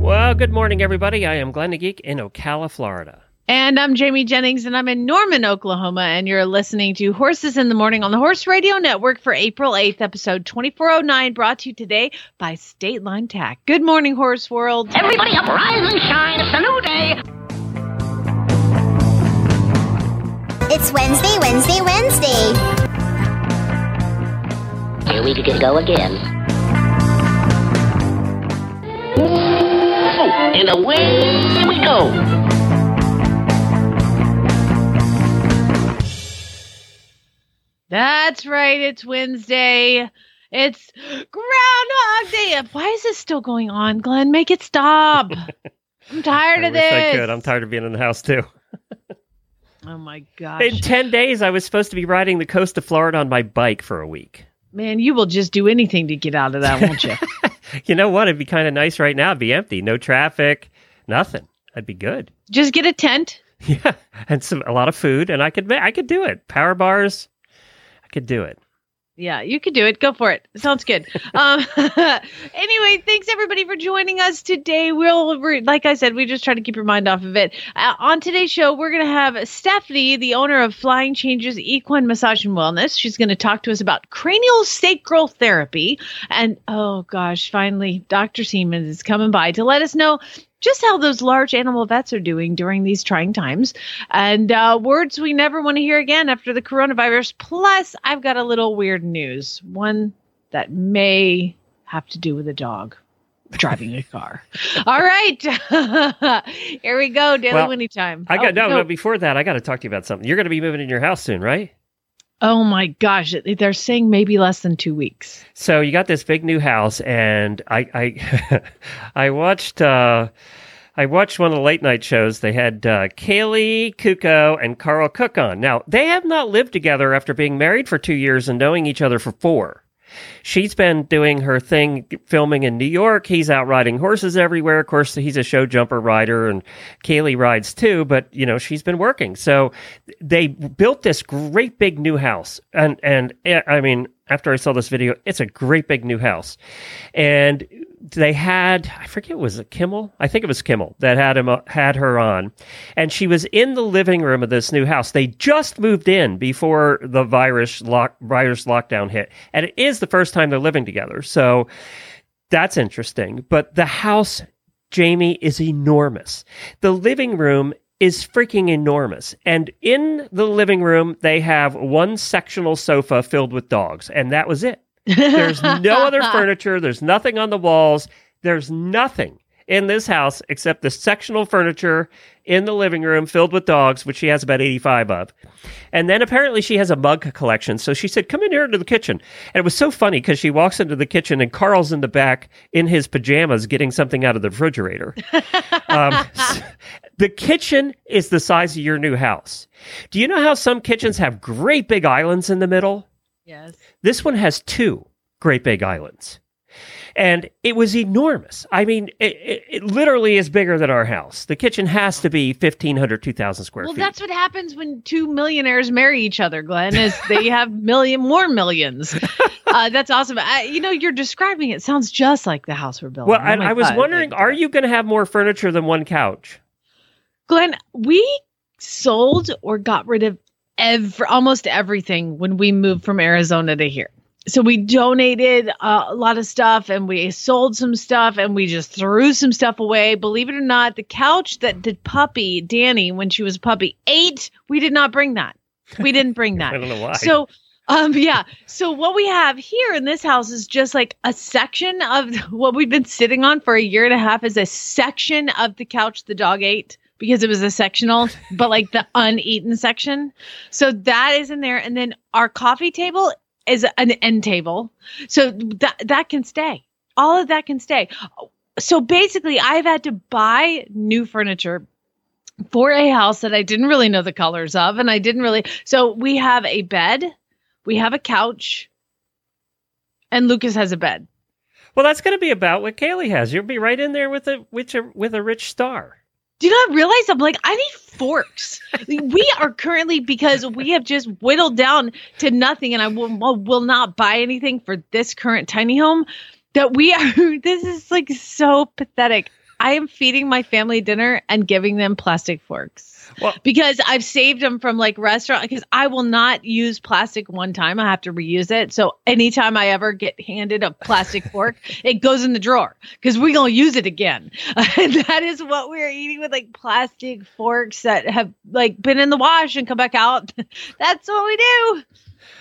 Well, good morning, everybody. I am Glenn the Geek in Ocala, Florida. And I'm Jamie Jennings, and I'm in Norman, Oklahoma, and you're listening to Horses in the Morning on the Horse Radio Network for April 8th, episode 2409, brought to you today by State Line Tack. Good morning, horse world. Everybody up, rise and shine. It's a new day. It's Wednesday, Wednesday, Wednesday. Here we go again. Oh, and away we go. That's right. It's Wednesday. It's Groundhog Day. Why is this still going on, Glenn? Make it stop. I'm tired of this. I wish I could. I'm tired of being in the house, too. Oh, my gosh. In 10 days, I was supposed to be riding the coast of Florida on my bike for a week. Man, you will just do anything to get out of that, won't you? You know what? It'd be kind of nice right now. It'd be empty. No traffic. Nothing. I'd be good. Just get a tent. Yeah. And a lot of food. And I could do it. Power bars. Could do it. Yeah, you could do it. Go for it. Sounds good. Anyway, thanks everybody for joining us today. Like I said, we just try to keep your mind off of it. On today's show, we're going to have Stephanie, the owner of Flying Changes Equine Massage and Wellness. She's going to talk to us about cranialsacral therapy. And oh gosh, finally, Dr. Seamans is coming by to let us know just how those large animal vets are doing during these trying times, and words we never want to hear again after the coronavirus. Plus, I've got a little weird news, one that may have to do with a dog driving a car. All right. Here we go. Daily Winnie time. Before that, I got to talk to you about something. You're going to be moving in your house soon, right? Oh my gosh. They're saying maybe less than 2 weeks. So you got this big new house, and I I watched one of the late night shows. They had Kaley Cuoco and Carl Cook on. Now, they have not lived together after being married for 2 years and knowing each other for 4. She's been doing her thing, filming in New York. He's out riding horses everywhere. Of course, he's a show jumper rider, and Kaley rides too, but, you know, she's been working. So they built this great big new house. And I mean, after I saw this video, it's a great big new house. And they had, I forget, was it Kimmel? I think it was Kimmel that had her on. And she was in the living room of this new house. They just moved in before the virus lockdown hit. And it is the first time they're living together. So that's interesting. But the house, Jamie, is enormous. The living room is freaking enormous. And in the living room, they have one sectional sofa filled with dogs. And that was it. There's no other furniture. There's nothing on the walls. There's nothing in this house except the sectional furniture in the living room filled with dogs, which she has about 85 of. And then apparently she has a mug collection. So she said, come in here into the kitchen. And it was so funny because she walks into the kitchen and Carl's in the back in his pajamas getting something out of the refrigerator. So the kitchen is the size of your new house. Do you know how some kitchens have great big islands in the middle? Yes. This one has 2 great big islands. And it was enormous. I mean, it literally is bigger than our house. The kitchen has to be 1,500, 2,000 square feet. Well, that's what happens when 2 millionaires marry each other, Glenn, is they have more millions. That's awesome. You're describing it. Sounds just like the house we're building. Well, I was wondering, are you going to have more furniture than one couch? Glenn, we sold or got rid of almost everything when we moved from Arizona to here. So we donated a lot of stuff, and we sold some stuff, and we just threw some stuff away. Believe it or not, the couch that the puppy, Danny, when she was a puppy, ate, we did not bring that. We didn't bring that. I don't know why. So, So what we have here in this house is just like a section of what we've been sitting on for a year and a half is a section of the couch the dog ate. Because it was a sectional, but like the uneaten section. So that is in there. And then our coffee table is an end table. So that can stay. All of that can stay. So basically, I've had to buy new furniture for a house that I didn't really know the colors of. And I didn't really. So we have a bed, we have a couch, and Lucas has a bed. Well, that's going to be about what Kaley has. You'll be right in there with a rich star. Do you not realize I'm like, I need forks. We are currently, because we have just whittled down to nothing, and I will not buy anything for this current tiny home, that we are, this is like so pathetic. I am feeding my family dinner and giving them plastic forks, well, because I've saved them from like restaurant, because I will not use plastic one time. I have to reuse it. So anytime I ever get handed a plastic fork, it goes in the drawer because we're going to use it again. That is what we're eating, with like plastic forks that have like been in the wash and come back out. That's what we do.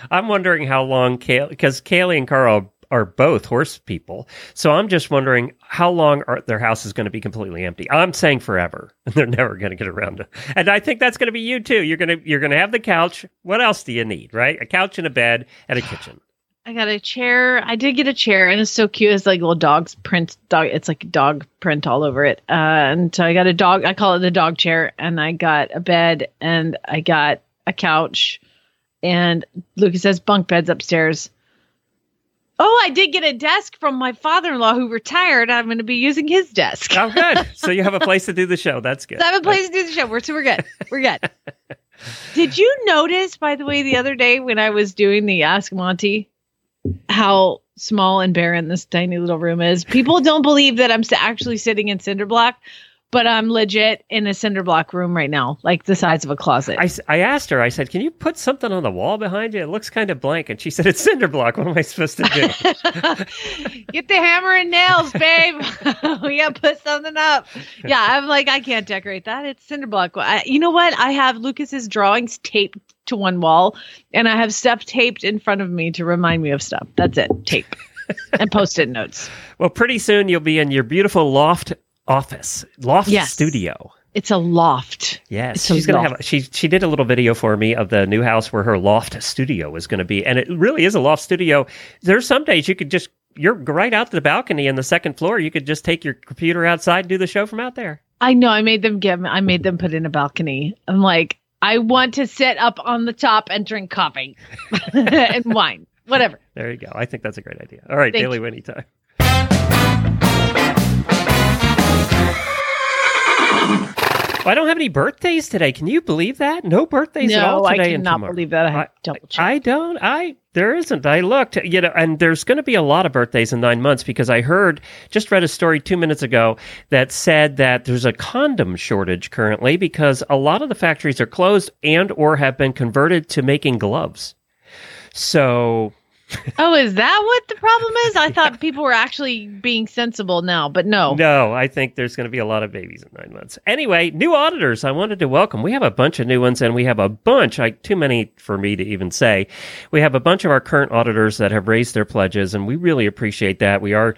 I'm wondering how long, because Kaley and Carl are both horse people. So I'm just wondering how long their house is going to be completely empty. I'm saying forever. They're never going to get around to. And I think that's going to be you too. You're going to have the couch. What else do you need, right? A couch and a bed and a kitchen. I got a chair. I did get a chair, and it's so cute. It's like little dog's print. It's like dog print all over it. And so I got a dog. I call it the dog chair. And I got a bed, and I got a couch, and Lucas has bunk beds upstairs. Oh, I did get a desk from my father-in-law who retired. I'm going to be using his desk. Oh, good. So you have a place to do the show. That's good. So I have a place to do the show. We're good. We're good. Did you notice, by the way, the other day when I was doing the Ask Monty, how small and barren this tiny little room is? People don't believe that I'm actually sitting in cinder block, but I'm legit in a cinder block room right now, like the size of a closet. I asked her, I said, can you put something on the wall behind you? It looks kind of blank. And she said, it's cinder block. What am I supposed to do? Get the hammer and nails, babe. We got to put something up. Yeah, I'm like, I can't decorate that. It's cinder block. You know what? I have Lucas's drawings taped to one wall, and I have stuff taped in front of me to remind me of stuff. That's it. Tape and Post-it notes. Well, pretty soon you'll be in your beautiful loft studio. It's a loft. Yes, she's going to have. She did a little video for me of the new house where her loft studio is going to be, and it really is a loft studio. There's some days you're right out to the balcony in the second floor. You could just take your computer outside and do the show from out there. I know. I made them put in a balcony. I'm like, I want to sit up on the top and drink coffee and wine, whatever. There you go. I think that's a great idea. All right, Daily Winnie time. I don't have any birthdays today. Can you believe that? No birthdays at all today. No, I cannot believe that. I have to double check. There isn't. I looked, and there's going to be a lot of birthdays in 9 months, because I read a story 2 minutes ago that said that there's a condom shortage currently because a lot of the factories are closed and or have been converted to making gloves. So... Oh, is that what the problem is? I thought people were actually being sensible now, but no. No, I think there's going to be a lot of babies in 9 months. Anyway, new auditors I wanted to welcome. We have a bunch of new ones, and we have a bunch, too many for me to even say. We have a bunch of our current auditors that have raised their pledges, and we really appreciate that. We are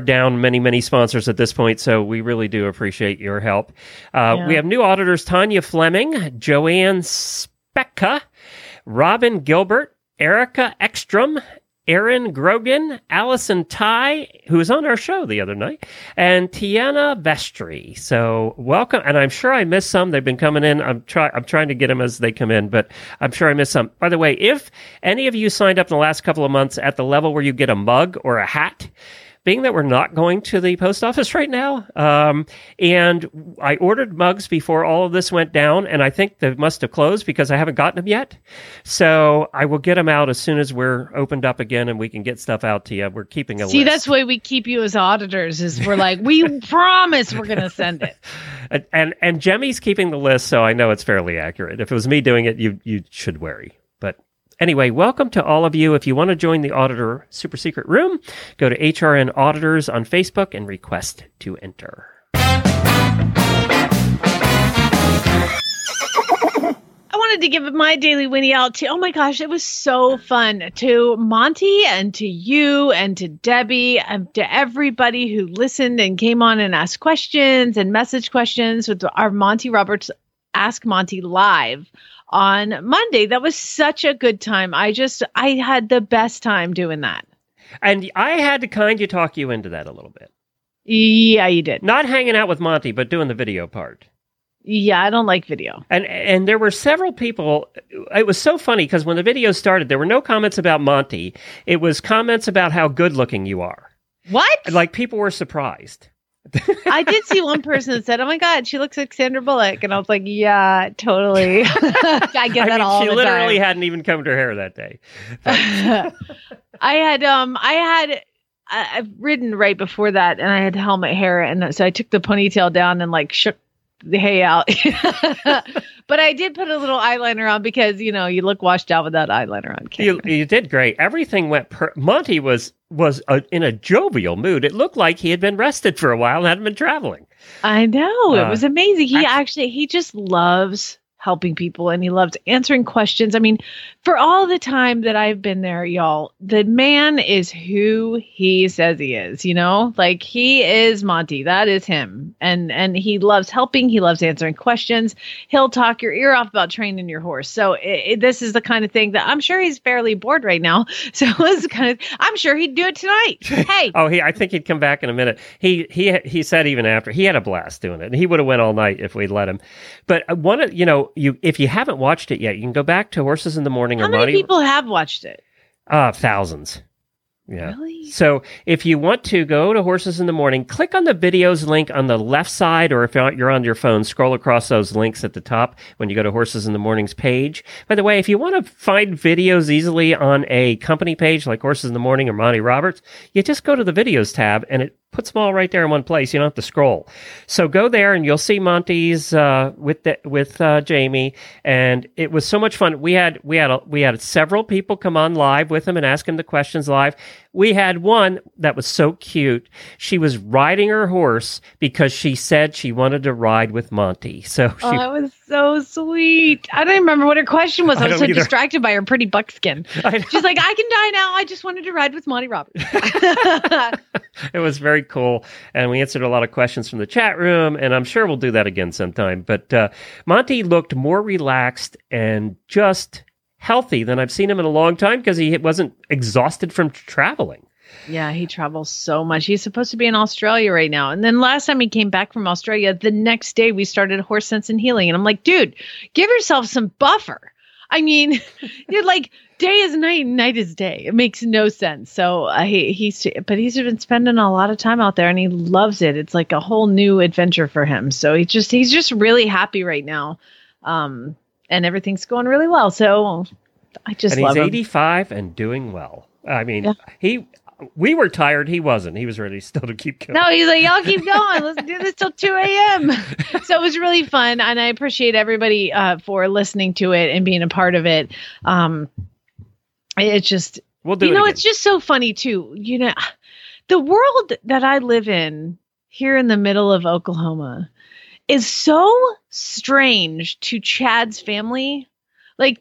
down many, many sponsors at this point, so we really do appreciate your help. We have new auditors, Tanya Fleming, Joanne Specka, Robin Gilbert, Erica Ekstrom, Aaron Grogan, Allison Tai, who was on our show the other night, and Tiana Vestry. So welcome, and I'm sure I missed some. They've been coming in. I'm trying to get them as they come in, but I'm sure I missed some. By the way, if any of you signed up in the last couple of months at the level where you get a mug or a hat, being that we're not going to the post office right now, and I ordered mugs before all of this went down, and I think they must have closed because I haven't gotten them yet. So I will get them out as soon as we're opened up again and we can get stuff out to you. We're keeping a list. See, that's why we keep you as auditors, is we're like, we promise we're going to send it. And Jemmy's keeping the list, so I know it's fairly accurate. If it was me doing it, you should worry. But... anyway, welcome to all of you. If you want to join the Auditor Super Secret Room, go to HRN Auditors on Facebook and request to enter. I wanted to give my Daily Winnie out to, oh my gosh, it was so fun, to Monty and to you and to Debbie and to everybody who listened and came on and asked questions and messaged questions with our Monty Roberts Ask Monty Live on Monday. That was such a good time. I had the best time doing that. And I had to talk you into that a little bit. Yeah, you did. Not hanging out with Monty, but doing the video part. Yeah, I don't like video. And there were several people. It was so funny because when the video started, there were no comments about Monty. It was comments about how good looking you are. What? Like people were surprised. I did see one person that said, "Oh my God, she looks like Sandra Bullock," and I was like, "Yeah, totally." I get that all the time. She literally hadn't even combed her hair that day. I've ridden right before that, and I had helmet hair, and so I took the ponytail down and like shook the hay out. But I did put a little eyeliner on because, you know, you look washed out with that eyeliner on camera. You did great. Everything went Monty was in a jovial mood. It looked like he had been rested for a while and hadn't been traveling. I know. It was amazing. He just loves helping people and he loves answering questions. I mean, for all the time that I've been there, y'all, the man is who he says he is, you know? Like, he is Monty. That is him. And he loves helping. He loves answering questions. He'll talk your ear off about training your horse. So this is the kind of thing that I'm sure he's fairly bored right now. So I'm sure he'd do it tonight. Hey. I think he'd come back in a minute. He said even after, he had a blast doing it, and he would have went all night if we'd let him. But if you haven't watched it yet, you can go back to Horses in the Morning. How many people have watched it? Thousands. Yeah. Really? So if you want to go to Horses in the Morning, click on the videos link on the left side, or if you're on your phone, scroll across those links at the top when you go to Horses in the Morning's page. By the way, if you want to find videos easily on a company page like Horses in the Morning or Monty Roberts, you just go to the videos tab and it puts them all right there in one place. You don't have to scroll. So go there and you'll see Monty's with Jamie, and it was so much fun. We had several people come on live with him and ask him the questions live. We had one that was so cute. She was riding her horse because she said she wanted to ride with Monty. So that was so sweet. I don't remember what her question was. I was so distracted by her pretty buckskin. She's like, "I can die now. I just wanted to ride with Monty Roberts." It was very cool. And we answered a lot of questions from the chat room. And I'm sure we'll do that again sometime. But Monty looked more relaxed and just healthy than I've seen him in a long time because he wasn't exhausted from traveling. Yeah, he travels so much. He's supposed to be in Australia right now. And then last time he came back from Australia, the next day we started Horse Sense and Healing. And I'm like, dude, give yourself some buffer. I mean, you're like, day is night and night is day. It makes no sense. So he's been spending a lot of time out there and he loves it. It's like a whole new adventure for him. So he's just really happy right now. And everything's going really well. So I just love him. And he's 85 and doing well. I mean, yeah. We were tired. He wasn't. He was ready still to keep going. No, he's like, y'all keep going. Let's do this till 2 a.m. So it was really fun. And I appreciate everybody for listening to it and being a part of it. It's just, it's just so funny too. You know, the world that I live in here in the middle of Oklahoma is so strange to Chad's family. Like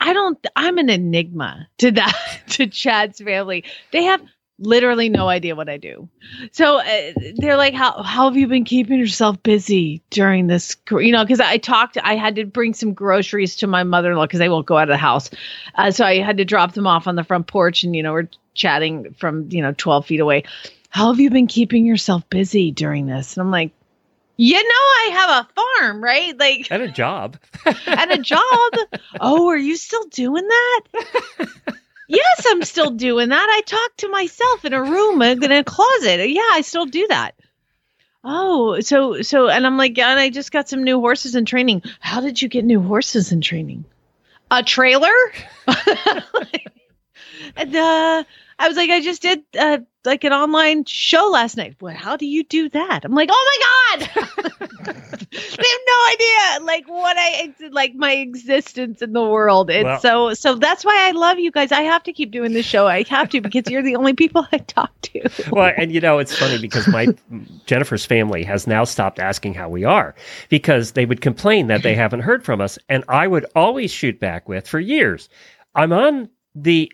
I'm an enigma to Chad's family. They have literally no idea what I do. So they're like, how have you been keeping yourself busy during this, because I had to bring some groceries to my mother-in-law because they won't go out of the house. So I had to drop them off on the front porch and, we're chatting from, 12 feet away. How have you been keeping yourself busy during this? And I'm like, I have a farm, right? Like, and a job. Oh, are you still doing that? Yes, I'm still doing that. I talk to myself in a room and in a closet. Yeah, I still do that. Oh, so, and I'm like, and I just got some new horses in training. How did you get new horses in training? A trailer? And I was like, I just did like an online show last night. Well, how do you do that? I'm like, oh my God, they have no idea like what my existence in the world. And so that's why I love you guys. I have to keep doing this show. I have to, because you're the only people I talk to. Well, and it's funny because Jennifer's family has now stopped asking how we are because they would complain that they haven't heard from us. And I would always shoot back with, for years, I'm on the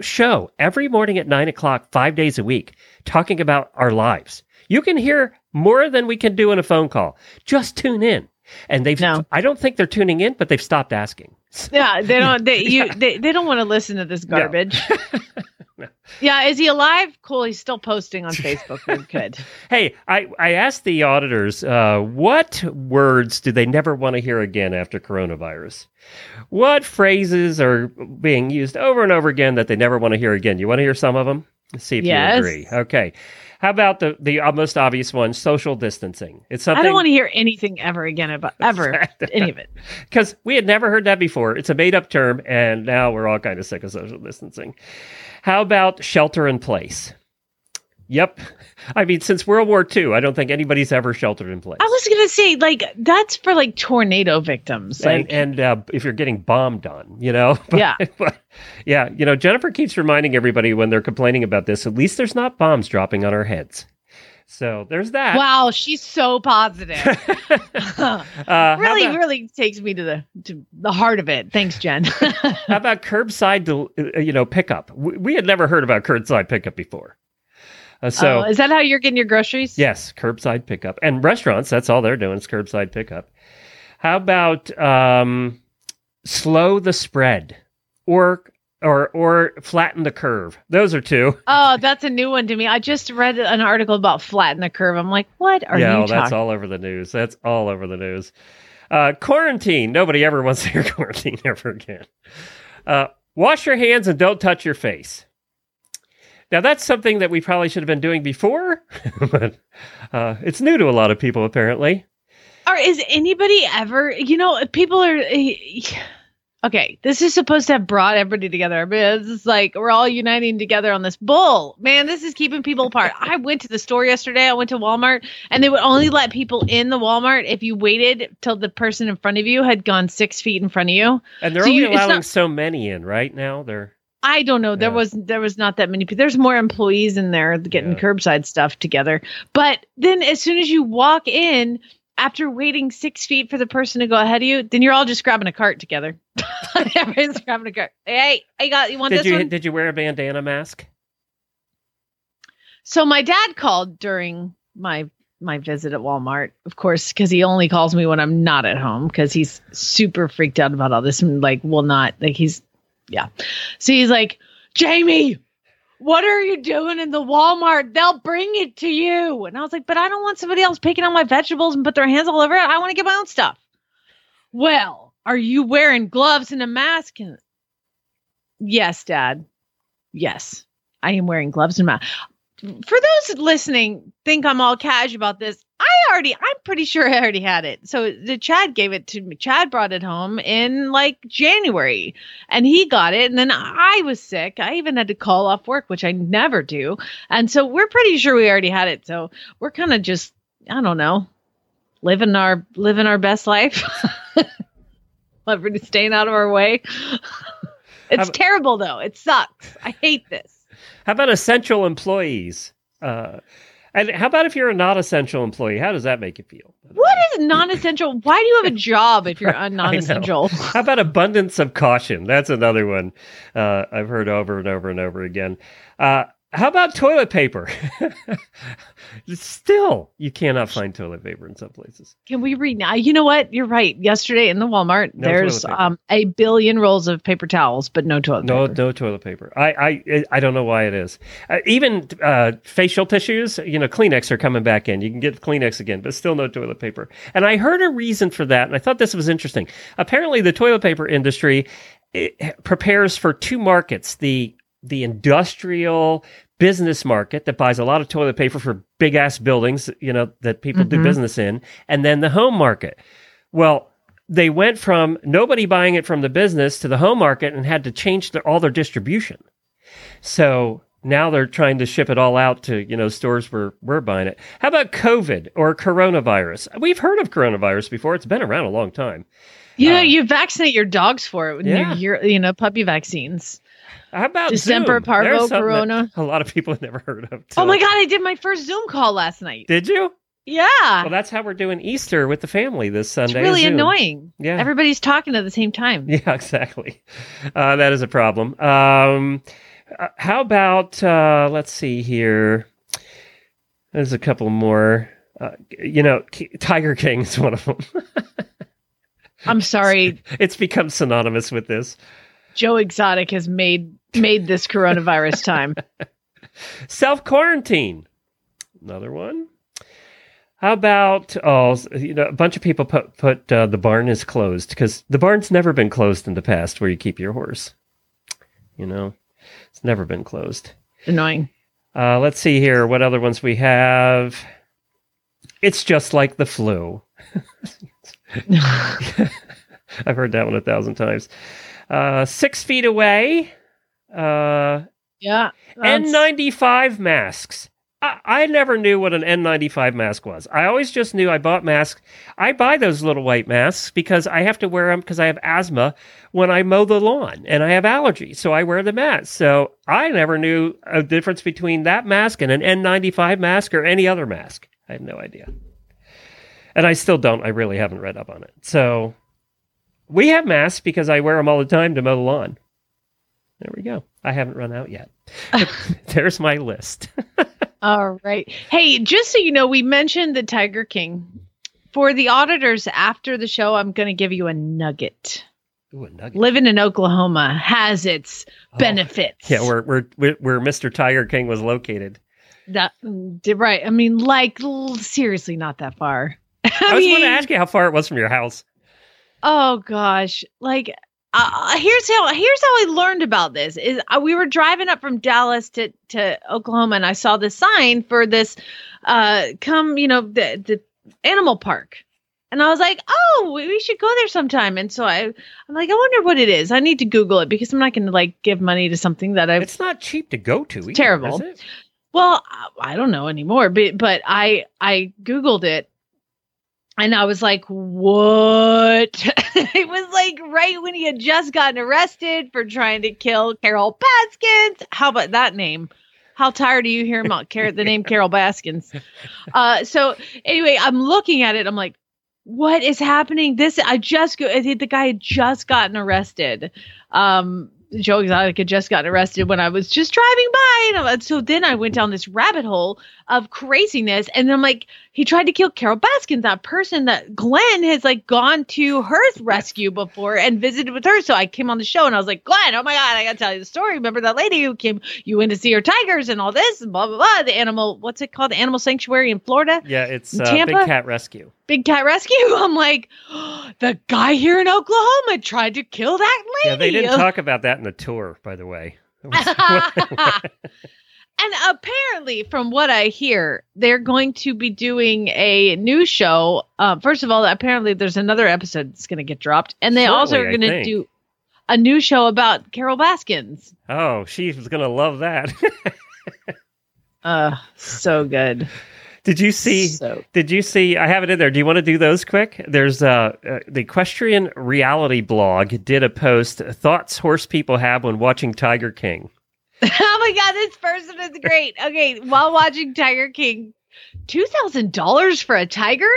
show every morning at 9:00, 5 days a week, talking about our lives. You can hear more than we can do in a phone call. Just tune in. And they've, I don't think they're tuning in, but they've stopped asking. Yeah, they don't, they don't want to listen to this garbage. No. No. Yeah, is he alive? Cool, he's still posting on Facebook. Good. Hey, I asked the auditors, what words do they never want to hear again after coronavirus? What phrases are being used over and over again that they never want to hear again? You want to hear some of them? Let's see if you agree. Okay. How about the most obvious one, social distancing? It's something I don't want to hear anything ever again about, ever, any of it. Because we had never heard that before. It's a made-up term, and now we're all kind of sick of social distancing. How about shelter in place? Yep. I mean, since World War II, I don't think anybody's ever sheltered in place. I was going to say, like, that's for, like, tornado victims. Like, and if you're getting bombed on, you know? But, yeah. But, yeah, you know, Jennifer keeps reminding everybody when they're complaining about this, at least there's not bombs dropping on our heads. So there's that. Wow, she's so positive. Really takes me to the heart of it. Thanks, Jen. How about curbside, pickup? We had never heard about curbside pickup before. Is that how you're getting your groceries? Yes, curbside pickup. And restaurants, that's all they're doing is curbside pickup. How about slow the spread or flatten the curve? Those are two. Oh, that's a new one to me. I just read an article about flatten the curve. I'm like, what are you talking? That's all over the news. Quarantine. Nobody ever wants to hear quarantine ever again. Wash your hands and don't touch your face. Now, that's something that we probably should have been doing before, but it's new to a lot of people, apparently. Or is anybody ever, people are, okay, this is supposed to have brought everybody together. It's just like we're all uniting together on this bull. Man, this is keeping people apart. I went to the store yesterday. I went to Walmart, and they would only let people in the Walmart if you waited till the person in front of you had gone 6 feet in front of you. And they're only allowing so many in right now. I don't know. There was not that many people. There's more employees in there getting curbside stuff together. But then as soon as you walk in, after waiting 6 feet for the person to go ahead of you, then you're all just grabbing a cart together. Everyone's grabbing a cart. Hey, you want this one? Did you wear a bandana mask? So my dad called during my visit at Walmart, of course, because he only calls me when I'm not at home because he's super freaked out about all this and So he's like, Jamie, what are you doing in the Walmart? They'll bring it to you. And I was like, but I don't want somebody else picking on my vegetables and put their hands all over it. I want to get my own stuff. Well, are you wearing gloves and a mask? And, yes, Dad. Yes, I am wearing gloves and mask. For those listening, think I'm all cash about this. I'm pretty sure I already had it. So Chad gave it to me. Chad brought it home in like January and he got it. And then I was sick. I even had to call off work, which I never do. And so we're pretty sure we already had it. So we're kind of just, I don't know, living our best life. Staying out of our way. It's terrible though. It sucks. I hate this. How about essential employees? And how about if you're a non-essential employee? How does that make you feel? What is non-essential? Why do you have a job if you're a non-essential? How about abundance of caution? That's another one I've heard over and over and over again. How about toilet paper? Still, you cannot find toilet paper in some places. Can we read now? You know what? You're right. Yesterday in the Walmart, there's a billion rolls of paper towels, but no toilet paper. No toilet paper. I don't know why it is. Even facial tissues, Kleenex are coming back in. You can get Kleenex again, but still no toilet paper. And I heard a reason for that, and I thought this was interesting. Apparently, the toilet paper industry prepares for two markets, the industrial business market that buys a lot of toilet paper for big ass buildings, that people do business in, and then the home market. Well, they went from nobody buying it from the business to the home market and had to change all their distribution. So now they're trying to ship it all out to, stores where we're buying it. How about COVID or coronavirus? We've heard of coronavirus before. It's been around a long time. You vaccinate your dogs for it when you're puppy vaccines. How about December, Zoom? Parvo, Corona? A lot of people have never heard of. Oh my God, I did my first Zoom call last night. Did you? Yeah. Well, that's how we're doing Easter with the family this Sunday. It's really annoying. Yeah. Everybody's talking at the same time. Yeah, exactly. That is a problem. How about, let's see here. There's a couple more. Tiger King is one of them. I'm sorry. It's become synonymous with this. Joe Exotic has made this coronavirus time. Self-quarantine. Another one. How about, a bunch of people put the barn is closed, because the barn's never been closed in the past where you keep your horse. It's never been closed. Annoying. Let's see here. What other ones we have? It's just like the flu. I've heard that one 1,000 times. 6 feet away. Yeah. N95 masks. I never knew what an N95 mask was. I always just knew I bought masks. I buy those little white masks because I have to wear them because I have asthma when I mow the lawn and I have allergies. So I wear the mask. So I never knew a difference between that mask and an N95 mask or any other mask. I have no idea. And I still don't. I really haven't read up on it. So we have masks because I wear them all the time to mow the lawn. There we go. I haven't run out yet. There's my list. All right. Hey, just so you know, we mentioned the Tiger King. For the auditors after the show, I'm going to give you a nugget. Ooh, a nugget. Living in Oklahoma has its benefits. Yeah, where Mr. Tiger King was located. That right. I mean, seriously, not that far. I going to ask you how far it was from your house. Oh gosh, here's how I learned about this is we were driving up from Dallas to Oklahoma, and I saw this sign for this the animal park, and I was like, oh, we should go there sometime. And so I'm like, I wonder what it is. I need to Google it because I'm not going to give money to something that I. It's not cheap to go to. Either, terrible. Is it? Well, I don't know anymore, but I Googled it. And I was like, what? It was right when he had just gotten arrested for trying to kill Carole Baskin. How about that name? How tired are you hearing about the name Carole Baskin? So anyway, I'm looking at it. I'm like, what is happening? I think the guy had just gotten arrested. Joe Exotic had just gotten arrested when I was just driving by. And so then I went down this rabbit hole of craziness. And I'm like, he tried to kill Carole Baskin, that person that Glenn has gone to her rescue before and visited with her. So I came on the show and I was like, Glenn, oh my God, I got to tell you the story. Remember that lady who came, you went to see her tigers and all this and blah, blah, blah. The animal, what's it called? The animal sanctuary in Florida? Yeah, it's Tampa. Big Cat Rescue. Big Cat Rescue. I'm like, oh, the guy here in Oklahoma tried to kill that lady. Yeah, they didn't talk about that in the tour, by the way. And apparently, from what I hear, they're going to be doing a new show. First of all, apparently there's another episode that's going to get dropped. And they also are going to do a new show about Carole Baskin. Oh, she's going to love that. So good. Did you see? I have it in there. Do you want to do those quick? There's the Equestrian Reality Blog did a post, thoughts horse people have when watching Tiger King. Oh my God, this person is great. Okay, while watching Tiger King, $2,000 for a tiger?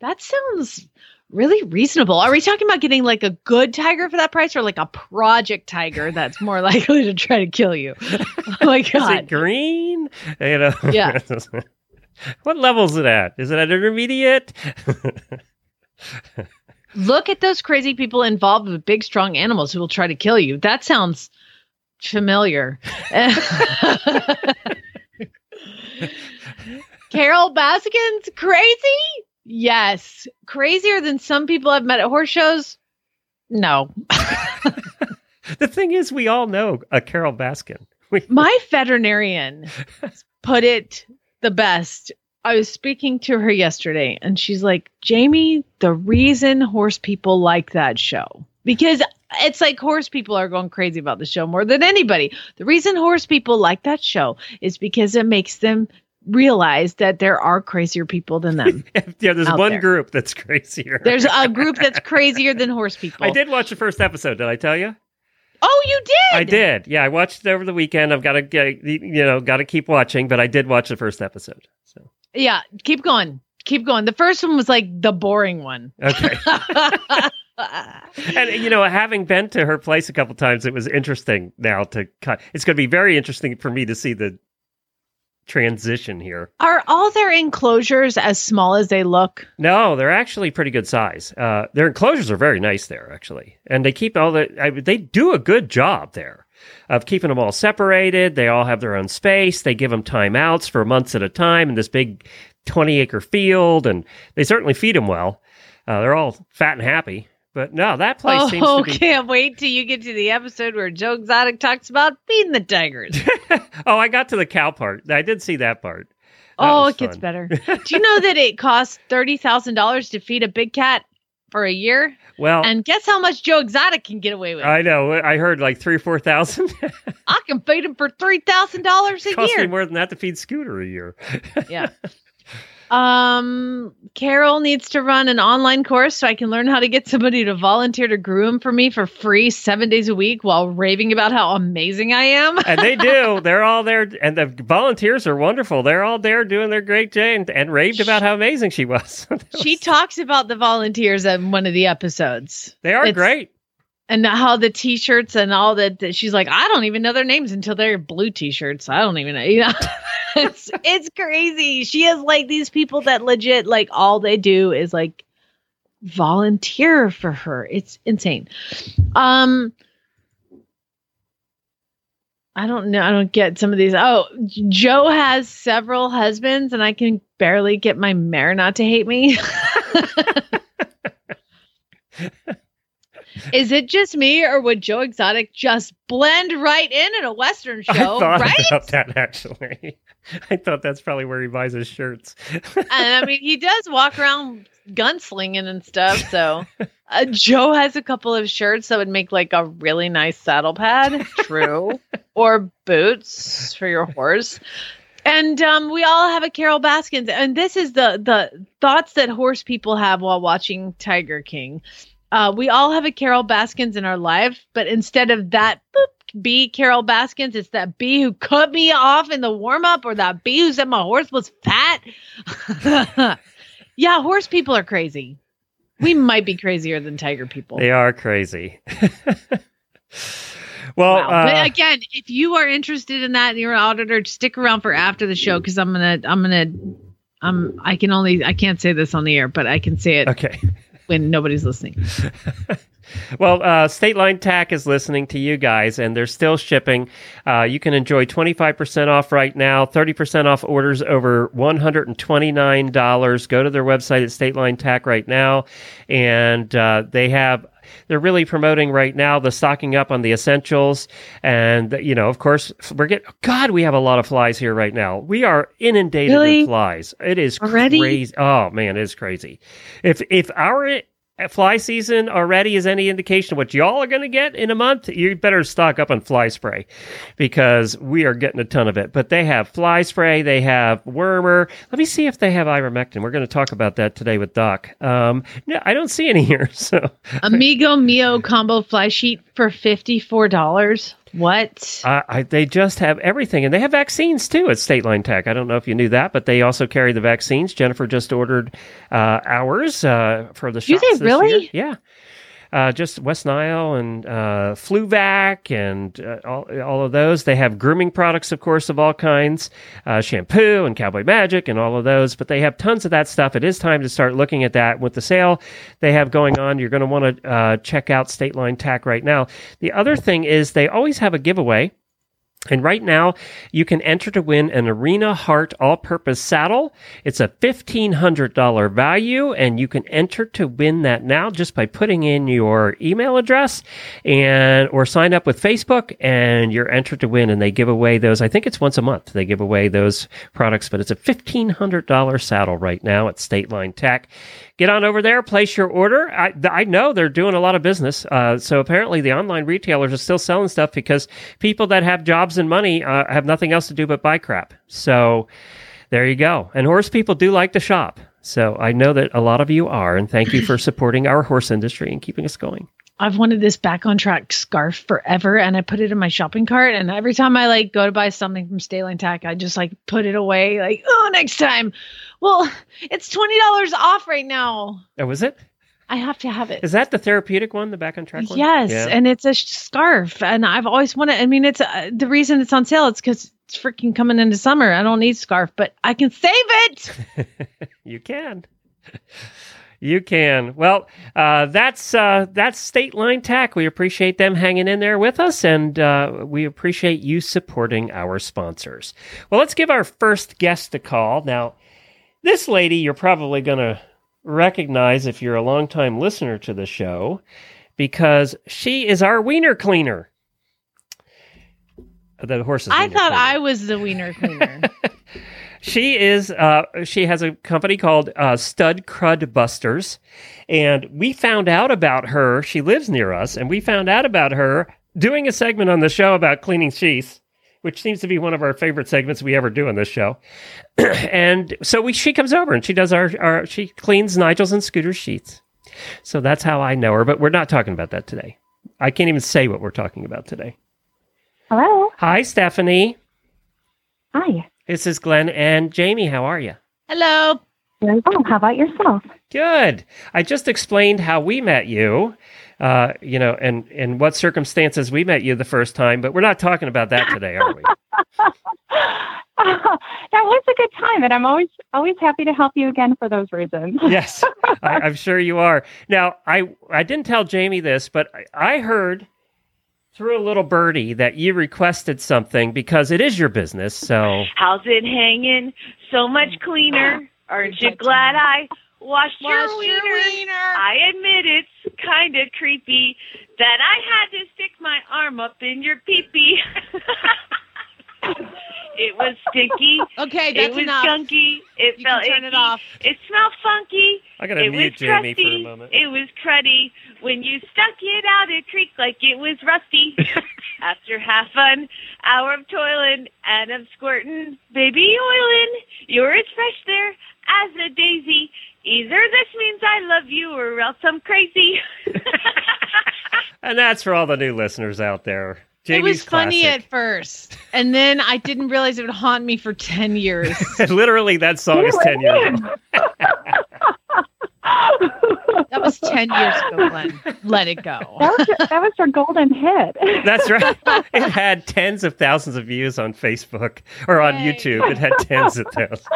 That sounds really reasonable. Are we talking about getting a good tiger for that price, or a project tiger that's more likely to try to kill you? Oh my God, is it green? Yeah. What level is it at? Is it at intermediate? Look at those crazy people involved with big, strong animals who will try to kill you. That sounds familiar. Carole Baskin's crazy? Yes. Crazier than some people I've met at horse shows? No. The thing is, we all know a Carole Baskin. My veterinarian put it the best. I was speaking to her yesterday and she's like, Jamie, the reason horse people like that show, because it's horse people are going crazy about the show more than anybody. The reason horse people like that show is because it makes them realize that there are crazier people than them. Yeah, there's one group that's crazier. There's a group that's crazier than horse people. I did watch the first episode. Did I tell you? Oh, you did? I did. Yeah, I watched it over the weekend. I've got to keep watching, but I did watch the first episode. So yeah, keep going. Keep going. The first one was the boring one. Okay. And having been to her place a couple times, it was interesting now it's going to be very interesting for me to see the transition here. Are all their enclosures as small as they look? No, they're actually pretty good size. Their enclosures are very nice there, actually. And they keep all the, they do a good job there of keeping them all separated. They all have their own space. They give them timeouts for months at a time in this big 20-acre field. And they certainly feed them well. They're all fat and happy. But no, that place seems to be... Oh, can't wait till you get to the episode where Joe Exotic talks about feeding the tigers. Oh, I got to the cow part. I did see that part. It gets better. Do you know that it costs $30,000 to feed a big cat for a year? Well... And guess how much Joe Exotic can get away with? I know. I heard like $3,000 or $4,000. I can feed him for $3,000 a year. It costs me more than that to feed Scooter a year. Yeah. Carol needs to run an online course so I can learn how to get somebody to volunteer to groom for me for free 7 days a week while raving about how amazing I am. And they do. They're all there. And the volunteers are wonderful. They're all there doing their great day and raved about how amazing she was. She talks about the volunteers in one of the episodes. They are great. And how the t-shirts and all that, she's like, I don't even know their names until they're blue t-shirts. I don't even know. You know? It's crazy. She has like these people that legit, like all they do is like volunteer for her. It's insane. I don't know. I don't get some of these. Oh, Joe has several husbands and I can barely get my mare not to hate me. Is it just me, or would Joe Exotic just blend right in a Western show? I thought about that, actually. I thought that's probably where he buys his shirts. And I mean, he does walk around gunslinging and stuff, so... Joe has a couple of shirts that would make, like, a really nice saddle pad. True. Or boots for your horse. And we all have a Carole Baskin. And this is the thoughts that horse people have while watching Tiger King. We all have a Carole Baskin in our life, but instead of that bee Carole Baskin, it's that bee who cut me off in the warm-up or that bee who said my horse was fat. Yeah, horse people are crazy. We might be crazier than tiger people. They are crazy. Well, wow. But again, if you are interested in that and you're an auditor, stick around for after the show because I can't say this on the air, but I can say it. Okay. When nobody's listening. Well, State Line Tack is listening to you guys, and they're still shipping. You can enjoy 25% off right now, 30% off orders over $129. Go to their website at State Line Tack right now, and they're really promoting right now the stocking up on the essentials. And, you know, of course, we have a lot of flies here right now. We are inundated with flies. It is crazy. Oh, man, it is crazy. If our fly season already is any indication of what y'all are going to get in a month, you better stock up on fly spray because we are getting a ton of it. But they have fly spray, they have wormer. Let me see if they have ivermectin. We're going to talk about that today with Doc. No, I don't see any here. So Amigo Mio combo fly sheet for $54. What? They just have everything. And they have vaccines, too, at State Line Tack. I don't know if you knew that, but they also carry the vaccines. Jennifer just ordered ours for the shots. Do they really? Yeah. Just West Nile and Fluvac and all of those. They have grooming products, of course, of all kinds, shampoo and Cowboy Magic and all of those. But they have tons of that stuff. It is time to start looking at that with the sale they have going on. You're going to want to check out State Line Tack right now. The other thing is they always have a giveaway. And right now, you can enter to win an Arena Heart all-purpose saddle. It's a $1,500 value, and you can enter to win that now just by putting in your email address or sign up with Facebook, and you're entered to win, and they give away those. I think it's once a month they give away those products, but it's a $1,500 saddle right now at State Line Tack. Get on over there, place your order. I know they're doing a lot of business, so apparently the online retailers are still selling stuff because people that have jobs and money have nothing else to do but buy crap. So there you go. And horse people do like to shop. So I know that a lot of you are, and thank you for supporting our horse industry and keeping us going. I've wanted this Back on Track scarf forever, and I put it in my shopping cart, and every time I like go to buy something from State Line Tack, I just like put it away like, oh, next time. Well, it's $20 off right now. Oh, is it? I have to have it. Is that the therapeutic one, the Back on Track one? Yes, yeah. And it's a scarf, and I've always wanted. I mean, it's the reason it's on sale. It's because it's freaking coming into summer. I don't need scarf, but I can save it. You can. You can. Well, that's State Line Tack. We appreciate them hanging in there with us, and we appreciate you supporting our sponsors. Well, let's give our first guest a call. Now, this lady you're probably going to recognize if you're a longtime listener to the show, because she is our wiener cleaner. The horse's wiener cleaner. I thought I was the wiener cleaner. She is. She has a company called Stud Crud Busters, and we found out about her. She lives near us, and we found out about her doing a segment on the show about cleaning sheaths, which seems to be one of our favorite segments we ever do on this show. And so she comes over and she does she cleans Nigel's and Scooter's sheaths. So that's how I know her. But we're not talking about that today. I can't even say what we're talking about today. Hello. Hi, Stephanie. Hi. This is Glenn and Jamie. How are you? Hello. Oh, how about yourself? Good. I just explained how we met you, and what circumstances we met you the first time, but we're not talking about that today, are we? That was a good time, and I'm always happy to help you again for those reasons. Yes, I'm sure you are. Now, I didn't tell Jamie this, but I heard through a little birdie that you requested something because it is your business, so... How's it hanging? So much cleaner. Aren't you glad I washed your wiener? I admit it's kind of creepy that I had to stick my arm up in your pee-pee. It was sticky. Okay, that's enough. It was skunky. It you felt turn icky. It off. It smelled funky. I got to mute Jamie for a moment. It was cruddy. When you stuck it out, it creaked like it was rusty. After half an hour of toiling and of squirting, baby oiling, you're as fresh there as a daisy. Either this means I love you or else I'm crazy. And that's for all the new listeners out there. Jamie's it was funny classic. At first, and then I didn't realize it would haunt me for 10 years. Literally, that song is 10 years old. That was 10 years ago, Glenn. Let it go. That was your golden hit. That's right. It had tens of thousands of views on Facebook or on YouTube. It had tens of thousands.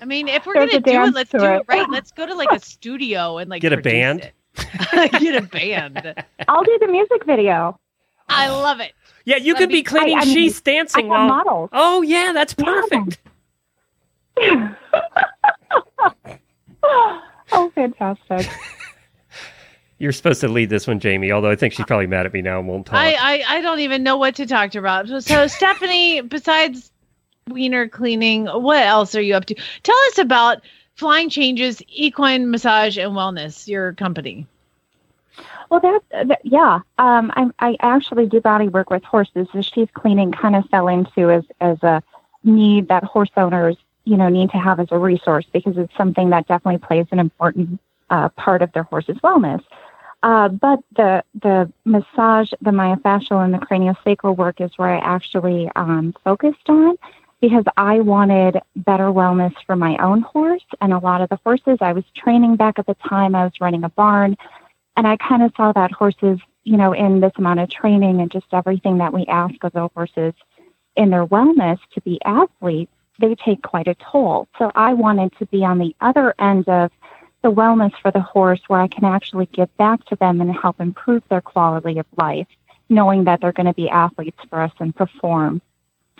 I mean, if we're going to do it, let's do it right. Let's go to like a studio and like get a band. Get a band. I'll do the music video. I love it. Yeah, you could be cleaning sheaths dancing while models. Oh yeah, that's perfect. Oh, fantastic. You're supposed to lead this one, Jamie, although I think she's probably mad at me now and won't talk. I don't even know what to talk to about. So Stephanie, besides wiener cleaning, what else are you up to? Tell us about Flying Changes Equine Massage and Wellness, your company. Well, I actually do body work with horses. The sheath cleaning kind of fell into as a need that horse owners, need to have as a resource, because it's something that definitely plays an important part of their horse's wellness. But the massage, the myofascial, and the craniosacral work is where I actually focused on, because I wanted better wellness for my own horse and a lot of the horses I was training back at the time. I was running a barn. And I kind of saw that horses, in this amount of training and just everything that we ask of the horses in their wellness to be athletes, they take quite a toll. So I wanted to be on the other end of the wellness for the horse, where I can actually give back to them and help improve their quality of life, knowing that they're going to be athletes for us and perform.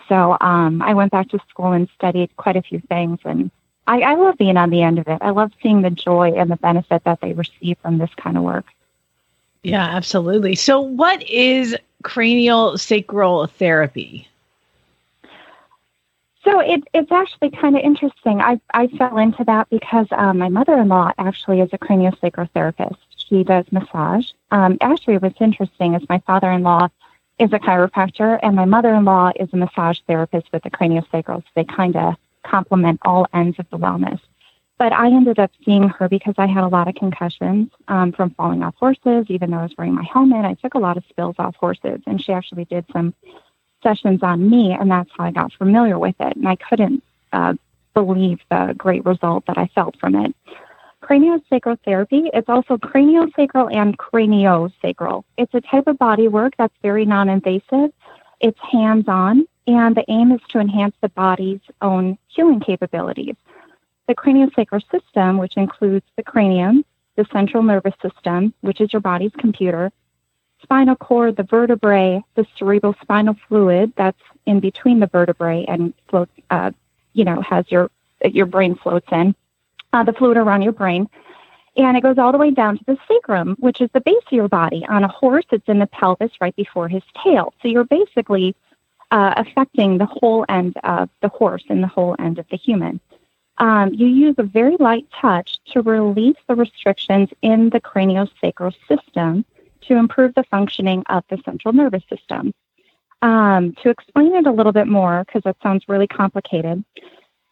So I went back to school and studied quite a few things, and I love being on the end of it. I love seeing the joy and the benefit that they receive from this kind of work. Yeah, absolutely. So what is cranial-sacral therapy? So it's actually kind of interesting. I fell into that because my mother-in-law actually is a craniosacral therapist. She does massage. Actually, what's interesting is my father-in-law is a chiropractor, and my mother-in-law is a massage therapist with the craniosacral. So they kind of complement all ends of the wellness. But I ended up seeing her because I had a lot of concussions from falling off horses. Even though I was wearing my helmet, I took a lot of spills off horses, and she actually did some sessions on me, and that's how I got familiar with it. And I couldn't believe the great result that I felt from it. craniosacral therapy. It's also craniosacral and craniosacral. It's a type of body work that's very non-invasive. It's hands-on, and the aim is to enhance the body's own healing capabilities. The craniosacral system, which includes the cranium, the central nervous system, which is your body's computer, spinal cord, the vertebrae, the cerebral spinal fluid that's in between the vertebrae and floats, has your brain floats in, the fluid around your brain. And it goes all the way down to the sacrum, which is the base of your body. On a horse, it's in the pelvis right before his tail. So you're basically affecting the whole end of the horse and the whole end of the human. You use a very light touch to release the restrictions in the craniosacral system to improve the functioning of the central nervous system. To explain it a little bit more, because it sounds really complicated,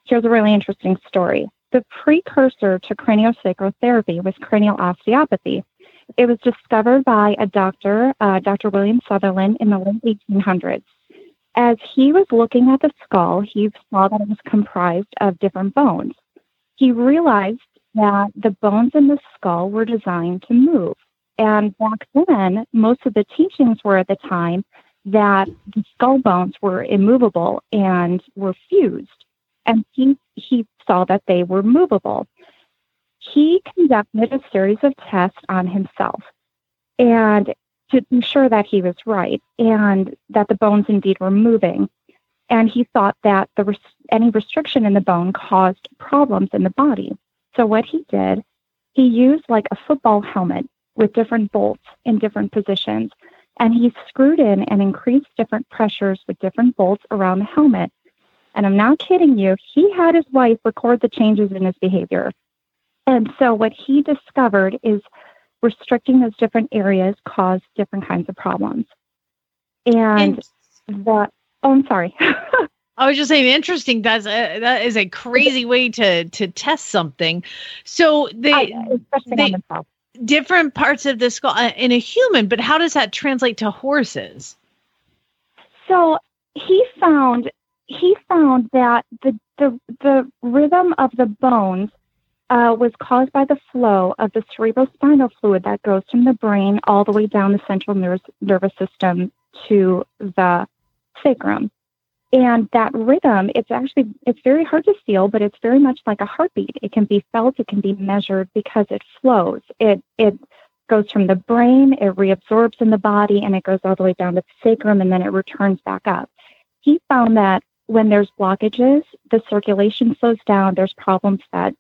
here's a really interesting story. The precursor to craniosacral therapy was cranial osteopathy. It was discovered by a doctor, Dr. William Sutherland, in the late 1800s. As he was looking at the skull, he saw that it was comprised of different bones. He realized that the bones in the skull were designed to move. And back then, most of the teachings were at the time that the skull bones were immovable and were fused. And he saw that they were movable. He conducted a series of tests on himself and to ensure that he was right and that the bones indeed were moving. And he thought that any restriction in the bone caused problems in the body. So what he did, he used like a football helmet with different bolts in different positions. And he screwed in and increased different pressures with different bolts around the helmet. And I'm not kidding you, he had his wife record the changes in his behavior. And so what he discovered is restricting those different areas caused different kinds of problems. I'm sorry. I was just saying, interesting. That is a crazy way to test something. So especially on themselves. Different parts of the skull in a human, but how does that translate to horses? So he found that the rhythm of the bones was caused by the flow of the cerebrospinal fluid that goes from the brain all the way down the central nervous system to the sacrum. And that rhythm, it's very hard to feel, but it's very much like a heartbeat. It can be felt, it can be measured because it flows. It goes from the brain, it reabsorbs in the body, and it goes all the way down to the sacrum, and then it returns back up. He found that when there's blockages, the circulation slows down, there's problems that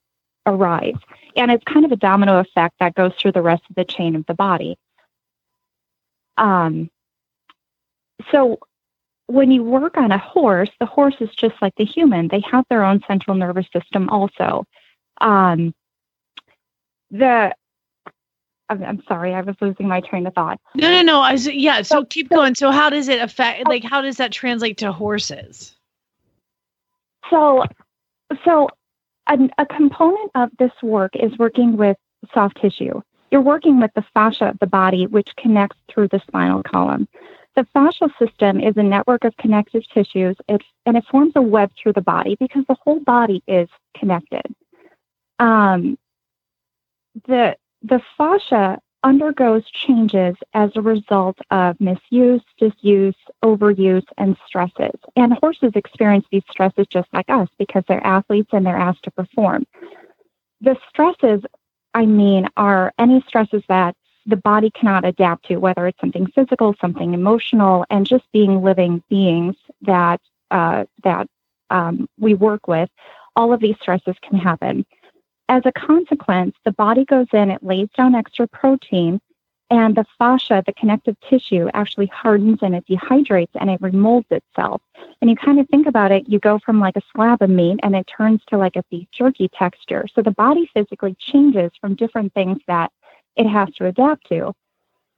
arise. And it's kind of a domino effect that goes through the rest of the chain of the body. So when you work on a horse, the horse is just like the human. They have their own central nervous system also. I'm sorry, I was losing my train of thought. No. So keep going. So how does it affect, how does that translate to horses? So a component of this work is working with soft tissue. You're working with the fascia of the body, which connects through the spinal column. The fascial system is a network of connective tissues, and it forms a web through the body because the whole body is connected. The fascia undergoes changes as a result of misuse, disuse, overuse, and stresses. And horses experience these stresses just like us because they're athletes and they're asked to perform. The stresses, are any stresses that the body cannot adapt to, whether it's something physical, something emotional, and just being living beings that we work with, all of these stresses can happen. As a consequence, the body goes in, it lays down extra protein, and the fascia, the connective tissue, actually hardens and it dehydrates and it remolds itself. And you kind of think about it, you go from like a slab of meat and it turns to like a beef jerky texture. So the body physically changes from different things that it has to adapt to.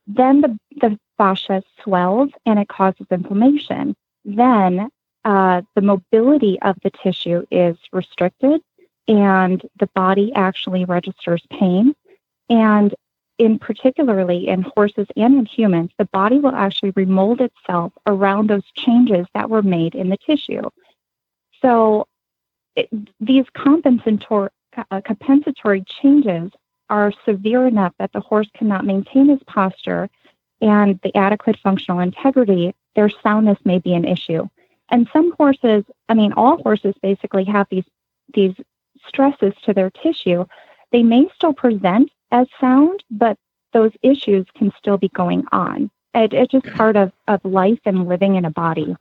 Then the fascia swells and it causes inflammation. Then the mobility of the tissue is restricted and the body actually registers pain. And particularly in horses and in humans, the body will actually remold itself around those changes that were made in the tissue. So these compensator compensatory changes are severe enough that the horse cannot maintain his posture and the adequate functional integrity, their soundness may be an issue. And some horses, I mean, all horses basically have these stresses to their tissue. They may still present as sound, but those issues can still be going on. It's just part of life and living in a body.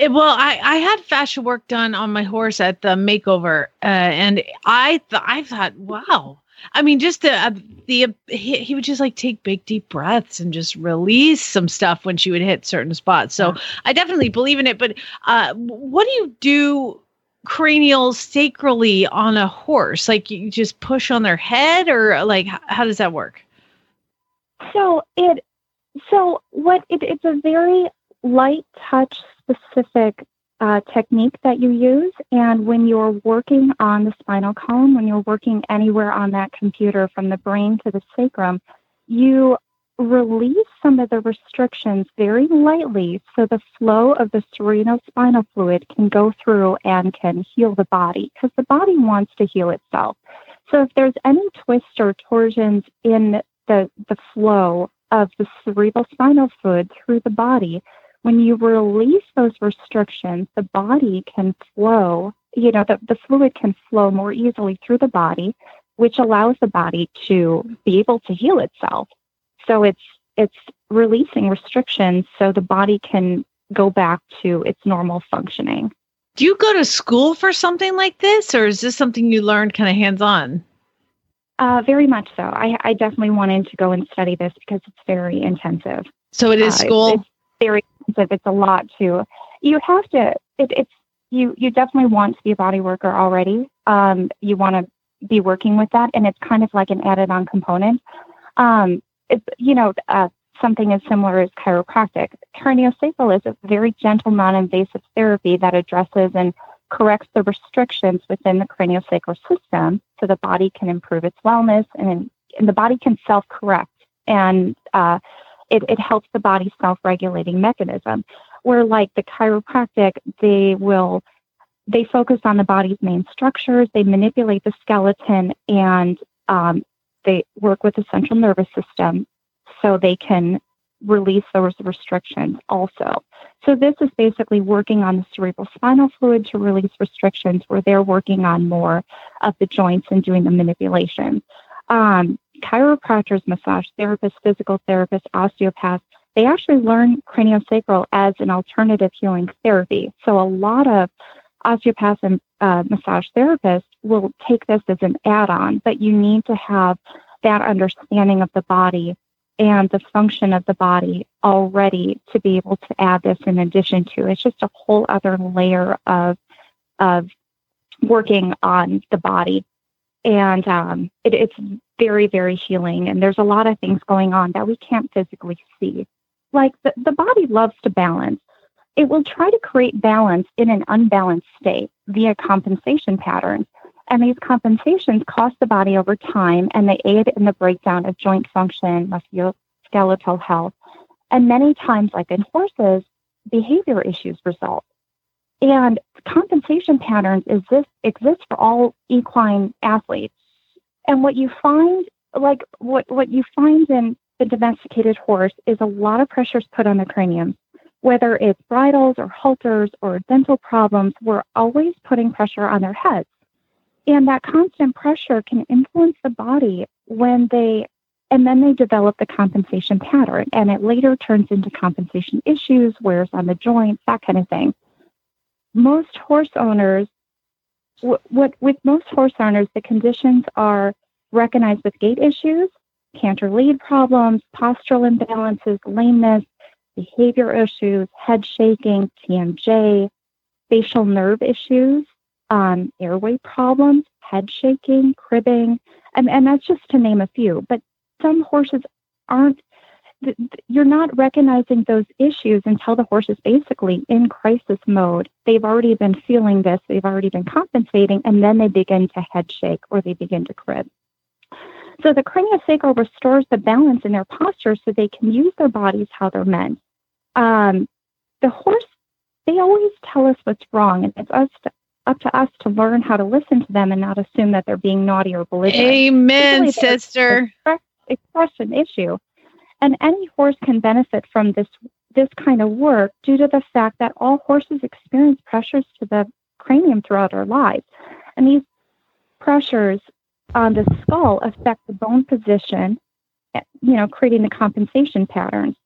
I had fascia work done on my horse at the makeover, and I thought, wow. I mean, just he would just like take big, deep breaths and just release some stuff when she would hit certain spots. So I definitely believe in it. But what do you do cranial-sacrally on a horse? Like you just push on their head, or like how does that work? It's a very light touch specific technique that you use. And when you're working on the spinal column, when you're working anywhere on that computer from the brain to the sacrum, you release some of the restrictions very lightly so the flow of the cerebrospinal fluid can go through and can heal the body, because the body wants to heal itself. So if there's any twists or torsions in the flow of the cerebrospinal fluid through the body, when you release those restrictions, the body can flow, the fluid can flow more easily through the body, which allows the body to be able to heal itself. So it's releasing restrictions so the body can go back to its normal functioning. Do you go to school for something like this, or is this something you learned kind of hands-on? Very much so. I definitely wanted to go and study this because it's very intensive. So it is school? It's very intensive. It's a lot to, you have to, you definitely want to be a body worker already. You want to be working with that, and it's kind of like an added on component. Something as similar as chiropractic. Craniosacral is a very gentle, non-invasive therapy that addresses and corrects the restrictions within the craniosacral system so the body can improve its wellness, and the body can self-correct, and it helps the body's self-regulating mechanism. Where like the chiropractic, they focus on the body's main structures, they manipulate the skeleton, and they work with the central nervous system so they can release those restrictions also. So this is basically working on the cerebrospinal fluid to release restrictions, where they're working on more of the joints and doing the manipulation. Chiropractors, massage therapists, physical therapists, osteopaths, they actually learn craniosacral as an alternative healing therapy. So a lot of osteopaths and massage therapists will take this as an add-on, but you need to have that understanding of the body and the function of the body already to be able to add this in addition to. It's just a whole other layer of working on the body. And it's very, very healing. And there's a lot of things going on that we can't physically see. Like the body loves to balance. It will try to create balance in an unbalanced state via compensation patterns. And these compensations cost the body over time, and they aid in the breakdown of joint function, musculoskeletal health. And many times, like in horses, behavior issues result. And compensation patterns exist for all equine athletes. And what you find in the domesticated horse is a lot of pressures put on the cranium. Whether it's bridles or halters or dental problems, we're always putting pressure on their heads. And that constant pressure can influence the body and then they develop the compensation pattern, and it later turns into compensation issues, wears on the joints, that kind of thing. Most horse owners, the conditions are recognized with gait issues, canter lead problems, postural imbalances, lameness, behavior issues, head shaking, TMJ, facial nerve issues, airway problems, head shaking, cribbing, and that's just to name a few. But some horses you're not recognizing those issues until the horse is basically in crisis mode. They've already been feeling this, they've already been compensating, and then they begin to head shake or they begin to crib. So the craniosacral restores the balance in their posture so they can use their bodies how they're meant. The horse, they always tell us what's wrong, and it's us up to us to learn how to listen to them and not assume that they're being naughty or belligerent. Amen, really sister. Expression issue. And any horse can benefit from this kind of work due to the fact that all horses experience pressures to the cranium throughout our lives. And these pressures on the skull affect the bone position, you know, creating the compensation patterns.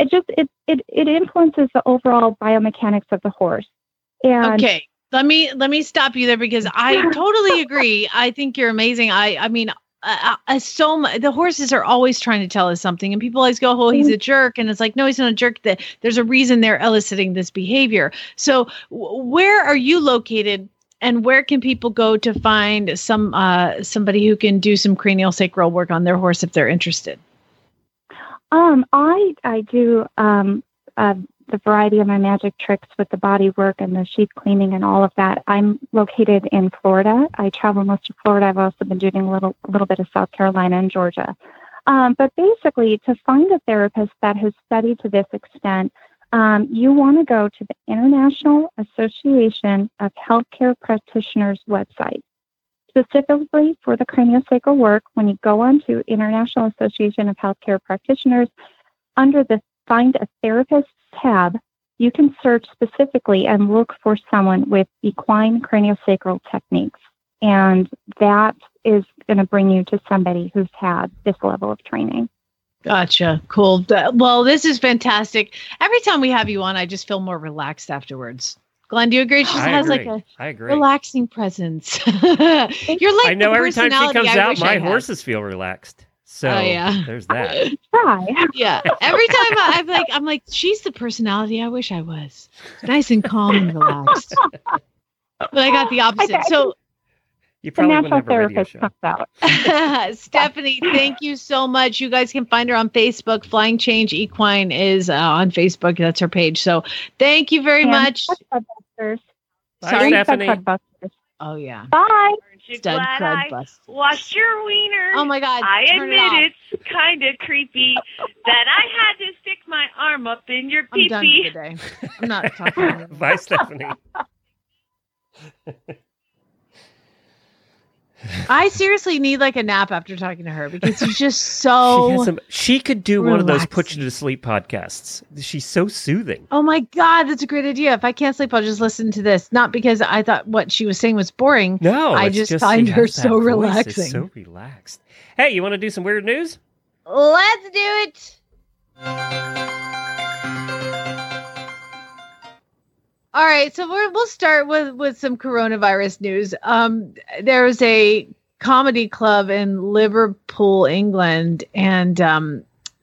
It just, it influences the overall biomechanics of the horse. And okay. Let me stop you there because I totally agree. I think you're amazing. I mean, the horses are always trying to tell us something, and people always go, "Oh, he's a jerk," and it's like, no, he's not a jerk. There's a reason they're eliciting this behavior. So, where are you located, and where can people go to find somebody who can do some craniosacral work on their horse if they're interested? I do the variety of my magic tricks with the body work and the sheath cleaning and all of that. I'm located in Florida. I travel most of Florida. I've also been doing a little bit of South Carolina and Georgia. But basically, to find a therapist that has studied to this extent, you want to go to the International Association of Healthcare Practitioners website. Specifically for the craniosacral work, when you go on to International Association of Healthcare Practitioners, under the Find a Therapist tab, you can search specifically and look for someone with equine craniosacral techniques. And that is going to bring you to somebody who's had this level of training. Gotcha. Cool. Well, this is fantastic. Every time we have you on, I just feel more relaxed afterwards. Glenn, do you agree? She has like a relaxing presence. I know every time she comes out, my horses feel relaxed. So there's that. Yeah. Every time I'm like, she's the personality I wish I was. Nice and calm and relaxed. But I got the opposite. So you probably wouldn't have a radio show. Stephanie, thank you so much. You guys can find her on Facebook. Flying Change Equine is on Facebook. That's her page. So thank you very much. Bye, Stephanie. Oh, yeah. Bye. You're glad I washed your wiener. Oh, my God. I admit it's kind of creepy that I had to stick my arm up in your pee-pee. I'm done today. I'm not talking anymore. Bye, Stephanie. I seriously need like a nap after talking to her because she's just so she could do relaxing. One of those put you to sleep podcasts. She's so soothing. Oh my God, that's a great idea. If I can't sleep, I'll just listen to this. Not because I thought what she was saying was boring. No, I just find her so relaxing. So relaxed. Hey, you want to do some weird news? Let's do it. All right, so we'll start with some coronavirus news. There was a comedy club in Liverpool, England, and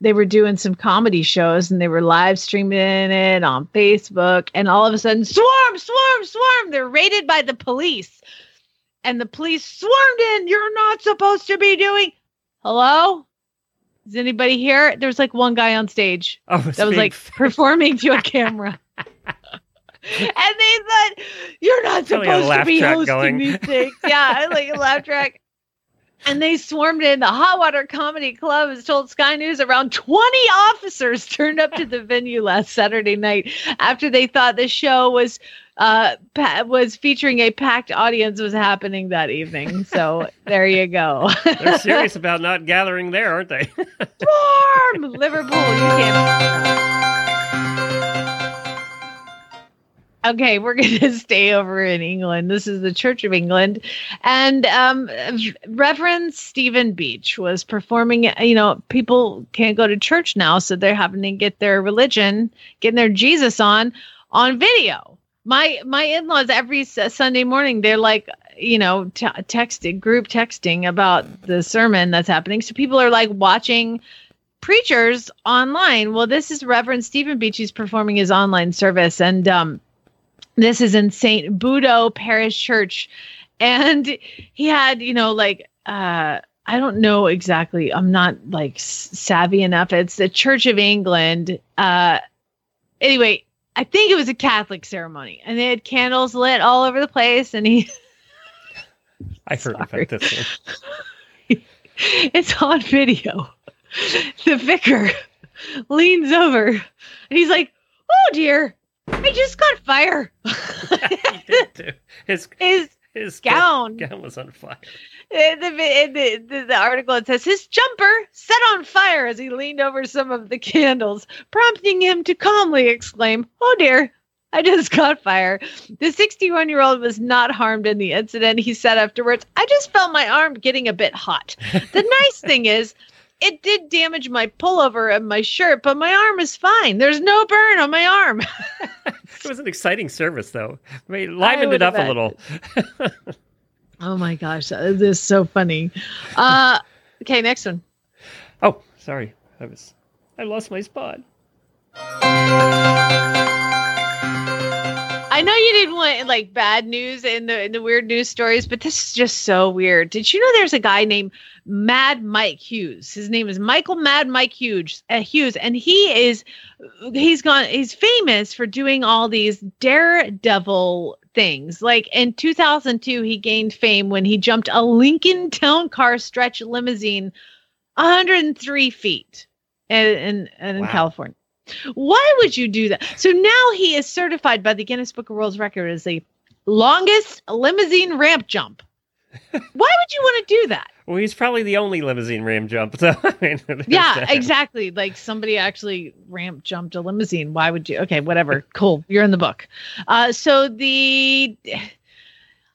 they were doing some comedy shows, and they were live streaming it on Facebook, and all of a sudden, swarm, swarm, swarm! They're raided by the police, and the police swarmed in. You're not supposed to be doing... Hello? Is anybody here? There was like one guy on stage that was like performing to a camera. And they thought, you're not supposed to be hosting these things. Yeah, like a laugh track. And they swarmed in. The Hot Water Comedy Club has told Sky News around 20 officers turned up to the venue last Saturday night after they thought the show was featuring a packed audience was happening that evening. So there you go. They're serious about not gathering there, aren't they? Swarm! Liverpool, you can't... Okay, we're going to stay over in England. This is the Church of England. And Reverend Stephen Beach was performing, you know, people can't go to church now, so they're having to get their religion, getting their Jesus on video. My in-laws, every Sunday morning, they're like, you know, group texting about the sermon that's happening. So people are like watching preachers online. Well, this is Reverend Stephen Beach. He's performing his online service. And, this is in St. Budo Parish Church. And he had, you know, like, I don't know exactly. I'm not like savvy enough. It's the Church of England. Anyway, I think it was a Catholic ceremony and they had candles lit all over the place. And he, I heard about this one. It's on video. The vicar leans over and he's like, oh dear. I just caught fire. He did too. His gown was on fire. In the article, it says his jumper set on fire as he leaned over some of the candles, prompting him to calmly exclaim, "Oh dear, I just caught fire." The 61-year-old was not harmed in the incident. He said afterwards, "I just felt my arm getting a bit hot. The nice thing is, it did damage my pullover and my shirt, but my arm is fine. There's no burn on my arm." It was an exciting service, though. I mean, livened it up a little. Oh, my gosh. This is so funny. Okay, next one. Oh, sorry. I lost my spot. I know you didn't want like bad news in the weird news stories, but this is just so weird. Did you know there's a guy named Mad Mike Hughes? His name is Michael Mad Mike Hughes, and he's famous for doing all these daredevil things. Like in 2002, he gained fame when he jumped a Lincoln Town Car stretch limousine 103 feet in California. Why would you do that? So now he is certified by the Guinness Book of World Records as the longest limousine ramp jump. Why would you want to do that? Well, he's probably the only limousine ramp jump. So, I mean, yeah, that. Exactly. Like somebody actually ramp jumped a limousine. Why would you? Okay, whatever. Cool. You're in the book.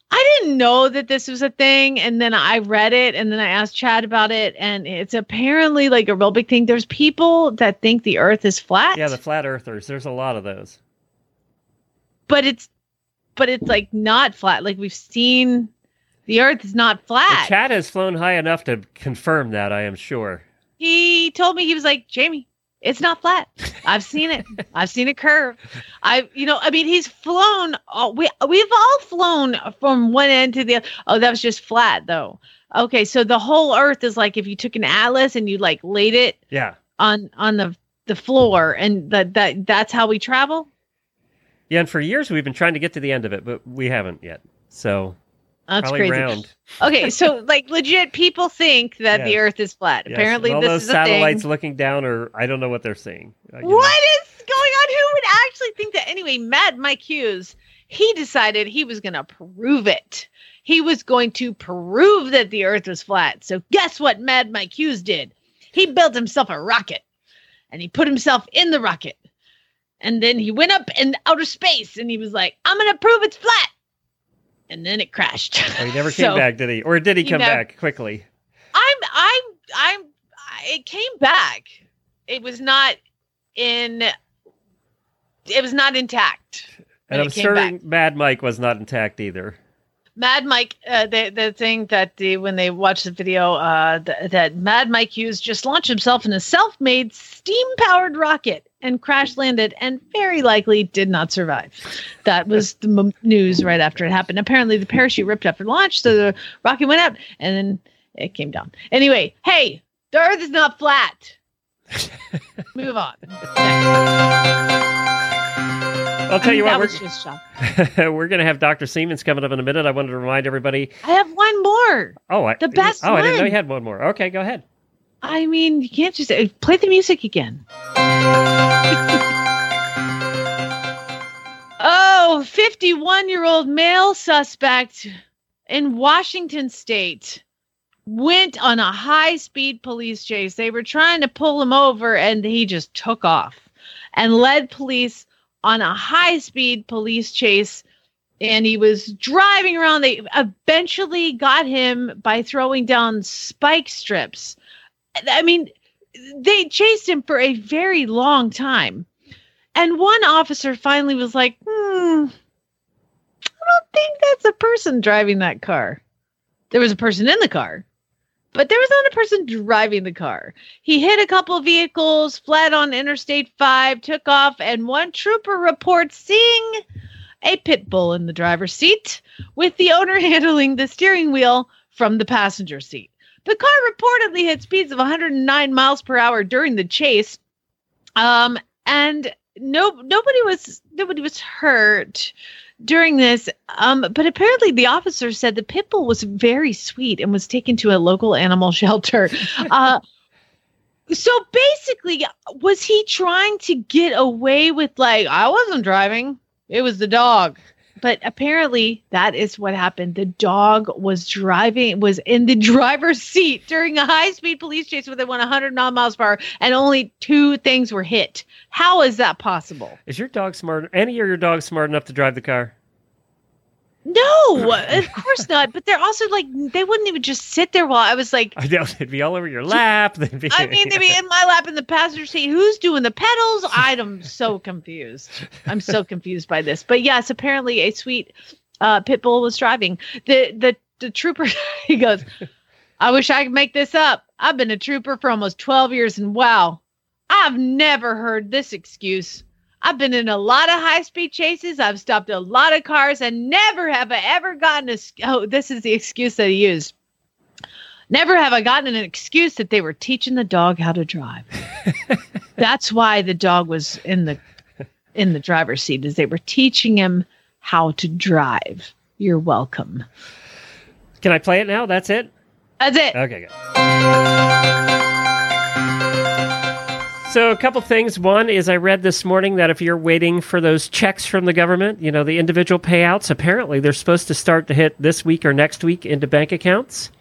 I didn't know that this was a thing, and then I read it, and then I asked Chad about it, and it's apparently like a real big thing. There's people that think the Earth is flat. Yeah, the flat earthers. There's a lot of those. But it's like not flat. Like we've seen, the Earth is not flat. But Chad has flown high enough to confirm that, I am sure. He told me, he was like, "Jamie, it's not flat. I've seen it. I've seen it curve." He's flown. We've all flown from one end to the other. Oh, that was just flat though. Okay. So the whole Earth is like, if you took an atlas and you like laid it on the floor, and that's how we travel. Yeah. And for years we've been trying to get to the end of it, but we haven't yet. So that's crazy. Round. Okay, so like legit people think that the Earth is flat. Yes. Apparently, all this those is satellites a thing. Looking down, or I don't know what they're seeing. What is going on? Who would actually think that? Anyway, Mad Mike Hughes, he decided he was going to prove it. He was going to prove that the Earth was flat. So guess what Mad Mike Hughes did? He built himself a rocket, and he put himself in the rocket. And then he went up in outer space, and he was like, "I'm going to prove it's flat." And then it crashed. Oh, he never came back, did he? Or did he come back quickly? It came back. It was not intact. And I'm certain Mad Mike was not intact either. Mad Mike, the thing that when they watched the video, that Mad Mike Hughes just launched himself in a self-made steam-powered rocket and crash landed and very likely did not survive. That was the news right after it happened. Apparently the parachute ripped after launch, so the rocket went up and then it came down. Anyway, hey, the Earth is not flat. Move on. Next. I'll tell you what, we're going to have Dr. Seamans coming up in a minute. I wanted to remind everybody. I have one more. I didn't know you had one more. Okay, go ahead. I mean, you can't just play the music again. Oh, 51-year-old male suspect in Washington State went on a high-speed police chase. They were trying to pull him over, and he just took off and led police on a high-speed police chase, and he was driving around. They eventually got him by throwing down spike strips. I mean, they chased him for a very long time. And one officer finally was like, I don't think that's a person driving that car. There was a person in the car, but there was not a person driving the car. He hit a couple vehicles, fled on Interstate 5, took off, and one trooper reports seeing a pit bull in the driver's seat with the owner handling the steering wheel from the passenger seat. The car reportedly hit speeds of 109 miles per hour during the chase, and nobody was hurt during this, but apparently the officer said the pit bull was very sweet and was taken to a local animal shelter. So basically, was he trying to get away with, like, "I wasn't driving, it was the dog"? But apparently that is what happened. The dog was in the driver's seat during a high-speed police chase where they went 109 miles per hour, and only two things were hit. How is that possible? Is your dog smart? Any of your dogs smart enough to drive the car? No, of course not. But they're also like, they wouldn't even just sit there while I was like... I know, they'd be all over your lap. They'd be in my lap in the passenger seat. Who's doing the pedals? I'm so confused. I'm so confused by this. But yes, apparently a sweet pit bull was driving. The trooper, he goes, I wish I could make this up. I've been a trooper for almost 12 years, and wow, I've never heard this excuse. I've been in a lot of high-speed chases. I've stopped a lot of cars, and never have I ever gotten this is the excuse that he used. Never have I gotten an excuse that they were teaching the dog how to drive. That's why the dog was in the driver's seat, is they were teaching him how to drive. You're welcome. Can I play it now? That's it? That's it. Okay, good. So a couple things. One is I read this morning that if you're waiting for those checks from the government, you know, the individual payouts, apparently they're supposed to start to hit this week or next week into bank accounts.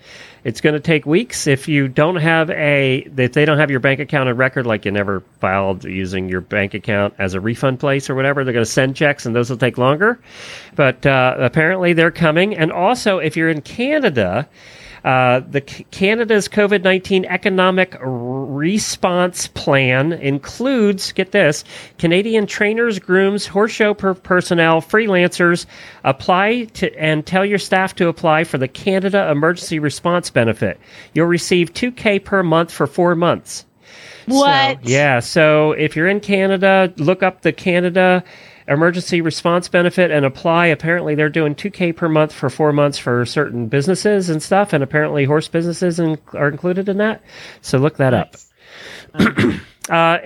It's going to take weeks. If they don't have your bank account on record, like you never filed using your bank account as a refund place or whatever, they're going to send checks and those will take longer. But apparently they're coming. And also if you're in Canada... Canada's COVID-19 economic response plan includes, get this, Canadian trainers, grooms, horse show personnel, freelancers, tell your staff to apply for the Canada Emergency Response Benefit. You'll receive $2,000 per month for 4 months. What? So, yeah, so if you're in Canada, look up the Canada Emergency Response Benefit and apply. Apparently, they're doing $2,000 per month for 4 months for certain businesses and stuff, and apparently horse businesses are included in that. So look that up.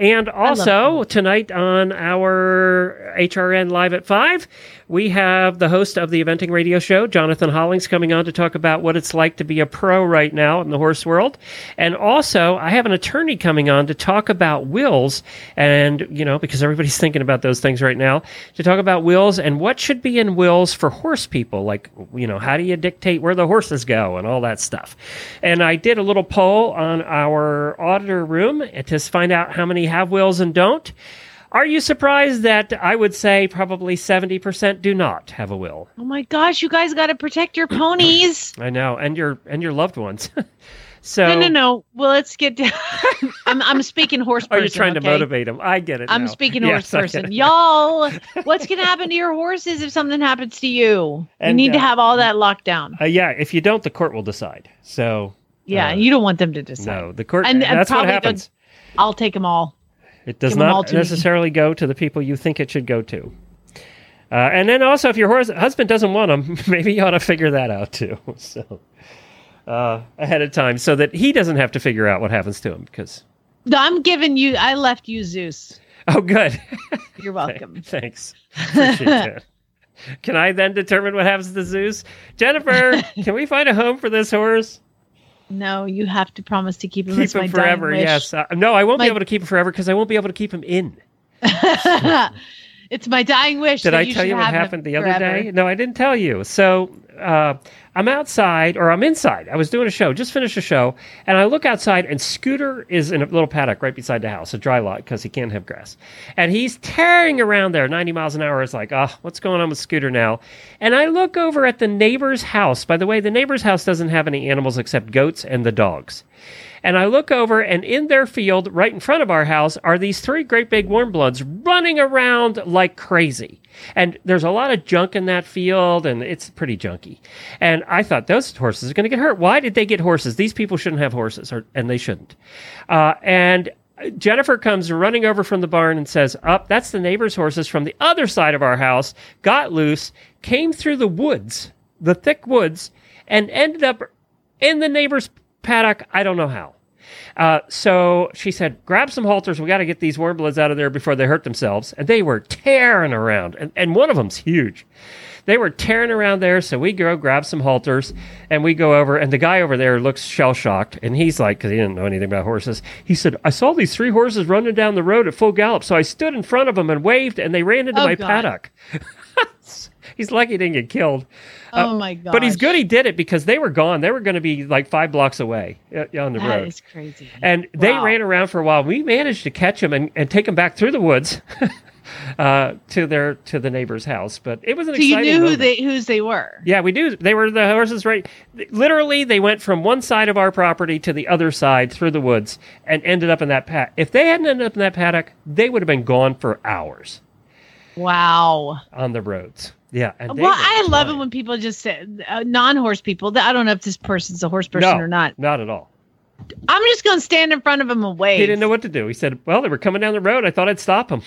And also, tonight on our HRN Live at 5, we have the host of the Eventing Radio Show, Jonathan Hollings, coming on to talk about what it's like to be a pro right now in the horse world. And also, I have an attorney coming on to talk about wills and, you know, because everybody's thinking about those things right now, to talk about wills and what should be in wills for horse people. Like, you know, how do you dictate where the horses go and all that stuff? And I did a little poll on our auditor room to find out how many have wills and don't. Are you surprised that I would say probably 70% do not have a will? Oh my gosh, you guys got to protect your ponies. I know, and your loved ones. So no. Well, let's get down. I'm speaking horse person. Are you trying to motivate them? I get it. I'm speaking horse person. Y'all, what's going to happen to your horses if something happens to you? And, you need to have all that locked down. Yeah, if you don't, the court will decide. So yeah, you don't want them to decide. No, the court. And that's what happens. I'll take them all. It does not necessarily go to the people you think it should go to. And then also, if your husband doesn't want them, maybe you ought to figure that out too. So ahead of time, so that he doesn't have to figure out what happens to him. Because I left you Zeus. Oh, good. You're welcome. Thanks. Appreciate that. Can I then determine what happens to Zeus? Jennifer, can we find a home for this horse? No, you have to promise to keep him. Keep him forever. Yes. No, I won't be able to keep him forever because I won't be able to keep him in. It's my dying wish. Did I tell you what happened the other day? No, I didn't tell you. So I'm outside, or I'm inside. I was doing a show, just finished a show, and I look outside, and Scooter is in a little paddock right beside the house, a dry lot, because he can't have grass. And he's tearing around there, 90 miles an hour. It's like, oh, what's going on with Scooter now? And I look over at the neighbor's house. By the way, the neighbor's house doesn't have any animals except goats and the dogs. And I look over, and in their field, right in front of our house, are these three great big warmbloods running around like crazy. And there's a lot of junk in that field, and it's pretty junky. And I thought, those horses are going to get hurt. Why did they get horses? These people shouldn't have horses, and they shouldn't. And Jennifer comes running over from the barn and says, that's the neighbor's horses from the other side of our house, got loose, came through the woods, the thick woods, and ended up in the neighbor's paddock. I don't know how. So she said, grab some halters. We got to get these warmbloods out of there before they hurt themselves. And they were tearing around. And one of them's huge. They were tearing around there. So we go grab some halters and we go over. And the guy over there looks shell-shocked. And he's like, because he didn't know anything about horses. He said, I saw these three horses running down the road at full gallop. So I stood in front of them and waved, and they ran into my paddock. He's lucky he didn't get killed. Oh, my God! But he's good he did it, because they were gone. They were going to be like 5 blocks away on the road. That is crazy. And they ran around for a while. We managed to catch him and take him back through the woods to the neighbor's house. But it was an exciting moment. So you knew who they were? Yeah, we do. They were the horses, right? Literally, they went from one side of our property to the other side through the woods and ended up in that paddock. If they hadn't ended up in that paddock, they would have been gone for hours. Wow. On the roads. Yeah. And well, I love it when people just say, non-horse people, I don't know if this person's a horse person or not. Not at all. I'm just going to stand in front of him and wave. He didn't know what to do. He said, well, they were coming down the road. I thought I'd stop him.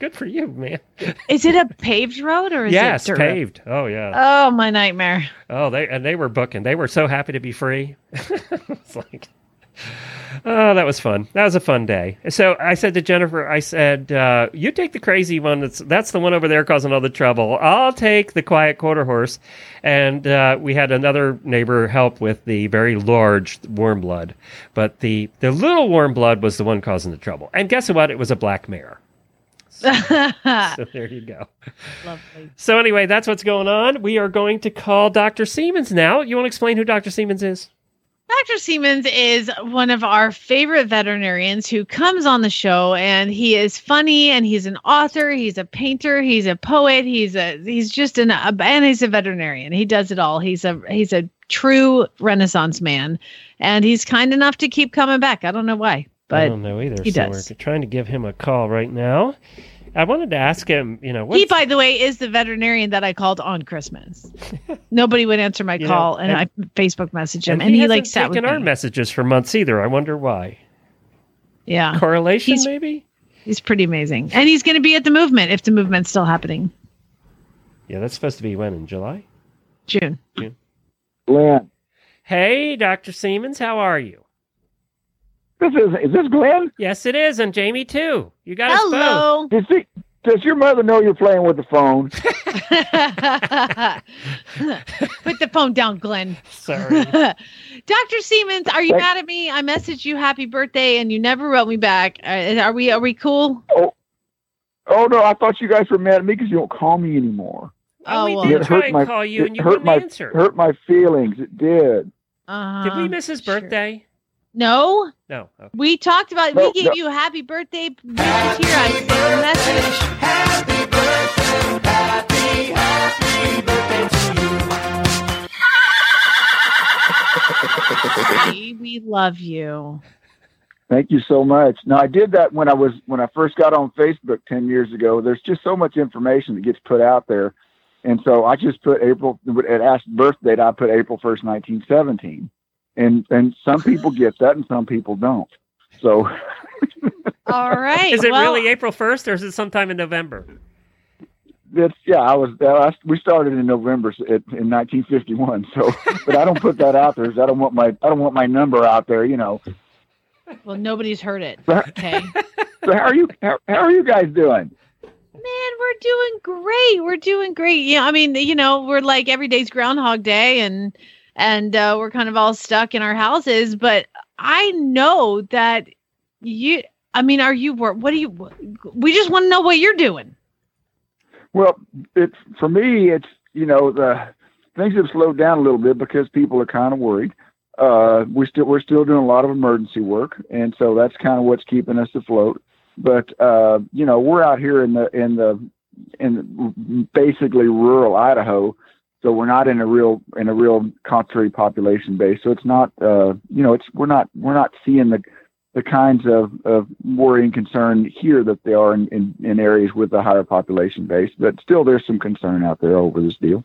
Good for you, man. Is it a paved road or is it dirt? Yes, paved. Oh, yeah. Oh, my nightmare. Oh, they were booking. They were so happy to be free. It's like, oh, that was fun. That was a fun day. So I said to Jennifer, I said, you take the crazy one. That's the one over there causing all the trouble. I'll take the quiet quarter horse. And we had another neighbor help with the very large warm blood. But the little warm blood was the one causing the trouble. And guess what? It was a black mare. So there you go. Lovely. So anyway, that's what's going on. We are going to call Dr. Seamans now. You want to explain who Dr. Seamans is? Dr. Seamans is one of our favorite veterinarians who comes on the show, and he is funny, and he's an author, he's a painter, he's a poet, and he's a veterinarian. He does it all. He's a true Renaissance man, and he's kind enough to keep coming back. I don't know why, but I don't know either. We're trying to give him a call right now. I wanted to ask him, he, by the way, is the veterinarian that I called on Christmas. Nobody would answer my call, and I Facebook messaged him, and he like sat with me. He hasn't taken our messages for months either. I wonder why. Yeah. Correlation, maybe? He's pretty amazing. And he's going to be at the movement, if the movement's still happening. Yeah, that's supposed to be when, in July? June. Glenn. Hey, Dr. Seamans, how are you? Is this Glenn? Yes, it is, and Jamie, too. You got us both. Does your mother know you're playing with the phone? Put the phone down, Glenn. Sorry. Dr. Seamans, are you mad at me? I messaged you happy birthday, and you never wrote me back. Are we cool? Oh, no, I thought you guys were mad at me because you don't call me anymore. Oh, we did try and call you, and you wouldn't answer. It hurt my feelings. It did. Did we miss his birthday? Sure. No. Okay. We talked about it. We gave you a happy birthday. Happy birthday. Happy birthday. Happy birthday to you. We love you. Thank you so much. Now, I did that when I first got on Facebook 10 years ago. There's just so much information that gets put out there. And so I just put I put April 1st, 1917. And some people get that, and some people don't. So, all right. Is it really April 1st, or is it sometime in November? We started in November in 1951. So, but I don't put that out there. I don't want my number out there. Well, nobody's heard it. Okay. So how are you? How are you guys doing? Man, we're doing great. Yeah, we're like every day's Groundhog Day, and we're kind of all stuck in our houses, but I know that we just want to know what you're doing. Well, for me, it's, the things have slowed down a little bit because people are kind of worried. We're still doing a lot of emergency work. And so that's kind of what's keeping us afloat. But, we're out here in basically rural Idaho. So we're not in a real concentrated population base. So it's not we're not seeing the kinds of worry and concern here that they are in areas with a higher population base. But still, there's some concern out there over this deal.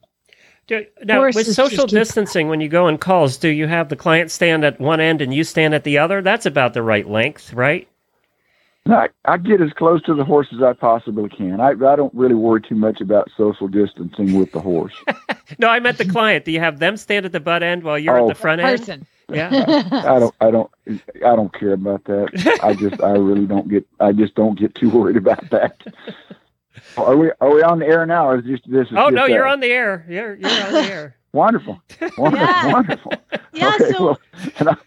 Now, with social distancing, when you go on calls, do you have the client stand at one end and you stand at the other? That's about the right length, right? I get as close to the horse as I possibly can. I don't really worry too much about social distancing with the horse. No, I meant the client. Do you have them stand at the butt end while you're at the front end? Yeah. I don't care about that. I just don't get too worried about that. Are we on the air now? Or is this? You're on the air. You're on the air. Wonderful. Yeah. Okay, so well, and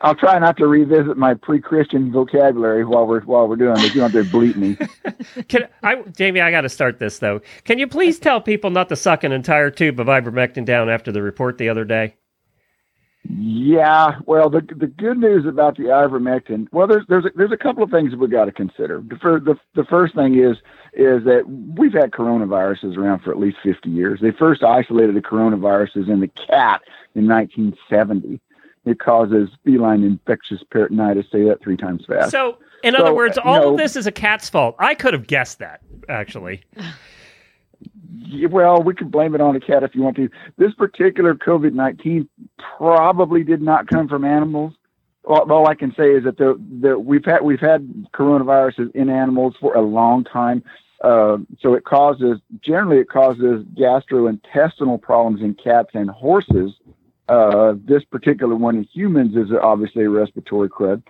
I'll try not to revisit my pre-Christian vocabulary while we're doing this. You don't have to bleep me. Jamie, I got to start this though. Can you please tell people not to suck an entire tube of ivermectin down after the report the other day? Yeah, well, the good news about the ivermectin, well, there's a couple of things we got to consider. The first thing is that we've had coronaviruses around for at least 50 years. They first isolated the coronaviruses in the cat in 1970. It causes feline infectious peritonitis. Say that three times fast. So, in other words, all of this is a cat's fault. I could have guessed that, actually. Well, we can blame it on a cat if you want to. This particular COVID-19 probably did not come from animals. All I can say is that we've had coronaviruses in animals for a long time. So it causes gastrointestinal problems in cats and horses. This particular one in humans is obviously a respiratory crud.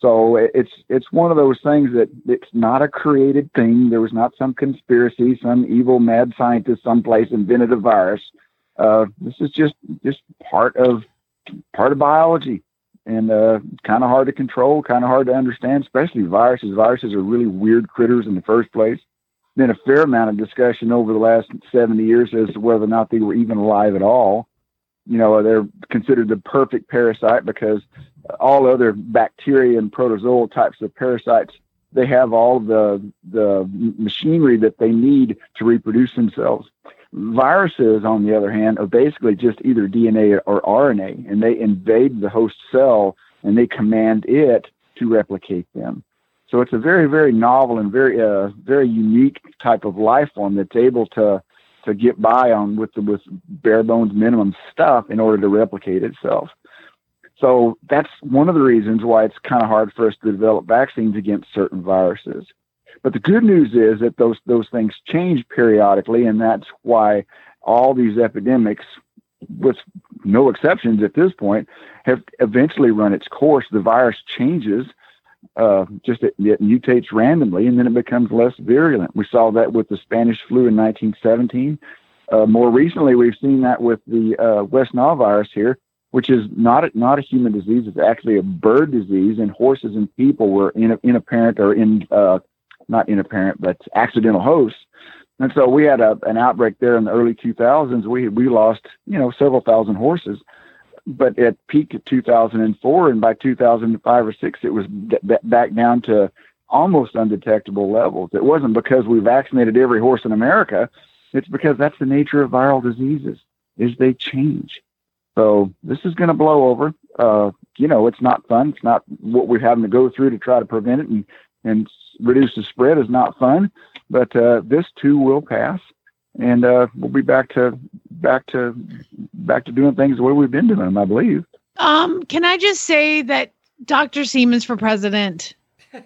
So it's one of those things that it's not a created thing. There was not some conspiracy, some evil mad scientist someplace invented a virus. This is just part of biology, and kind of hard to control, kind of hard to understand, especially viruses. Viruses are really weird critters in the first place. Been a fair amount of discussion over the last 70 years as to whether or not they were even alive at all. You know, they're considered the perfect parasite because all other bacteria and protozoal types of parasites, they have all the machinery that they need to reproduce themselves. Viruses, on the other hand, are basically just either DNA or RNA, and they invade the host cell and they command it to replicate them. So it's a very, very novel and very, very unique type of life form that's able to get by on with bare bones minimum stuff in order to replicate itself. So that's one of the reasons why it's kind of hard for us to develop vaccines against certain viruses. But the good news is that those things change periodically, and that's why all these epidemics, with no exceptions at this point, have eventually run its course. The virus changes, it mutates randomly, and then it becomes less virulent. We saw that with the Spanish flu in 1917. More recently, we've seen that with the West Nile virus here, which is not a human disease. It's actually a bird disease, and horses and people were accidental hosts. And so we had an outbreak there in the early 2000s. We lost, several thousand horses, but at peak of 2004, and by 2005 or 2006, it was back down to almost undetectable levels. It wasn't because we vaccinated every horse in America. It's because that's the nature of viral diseases, is they change. So this is going to blow over. It's not fun. It's not what we're having to go through to try to prevent it and reduce the spread is not fun. But this too will pass, and we'll be back to doing things the way we've been doing them, I believe. Can I just say that Dr. Seamans for president?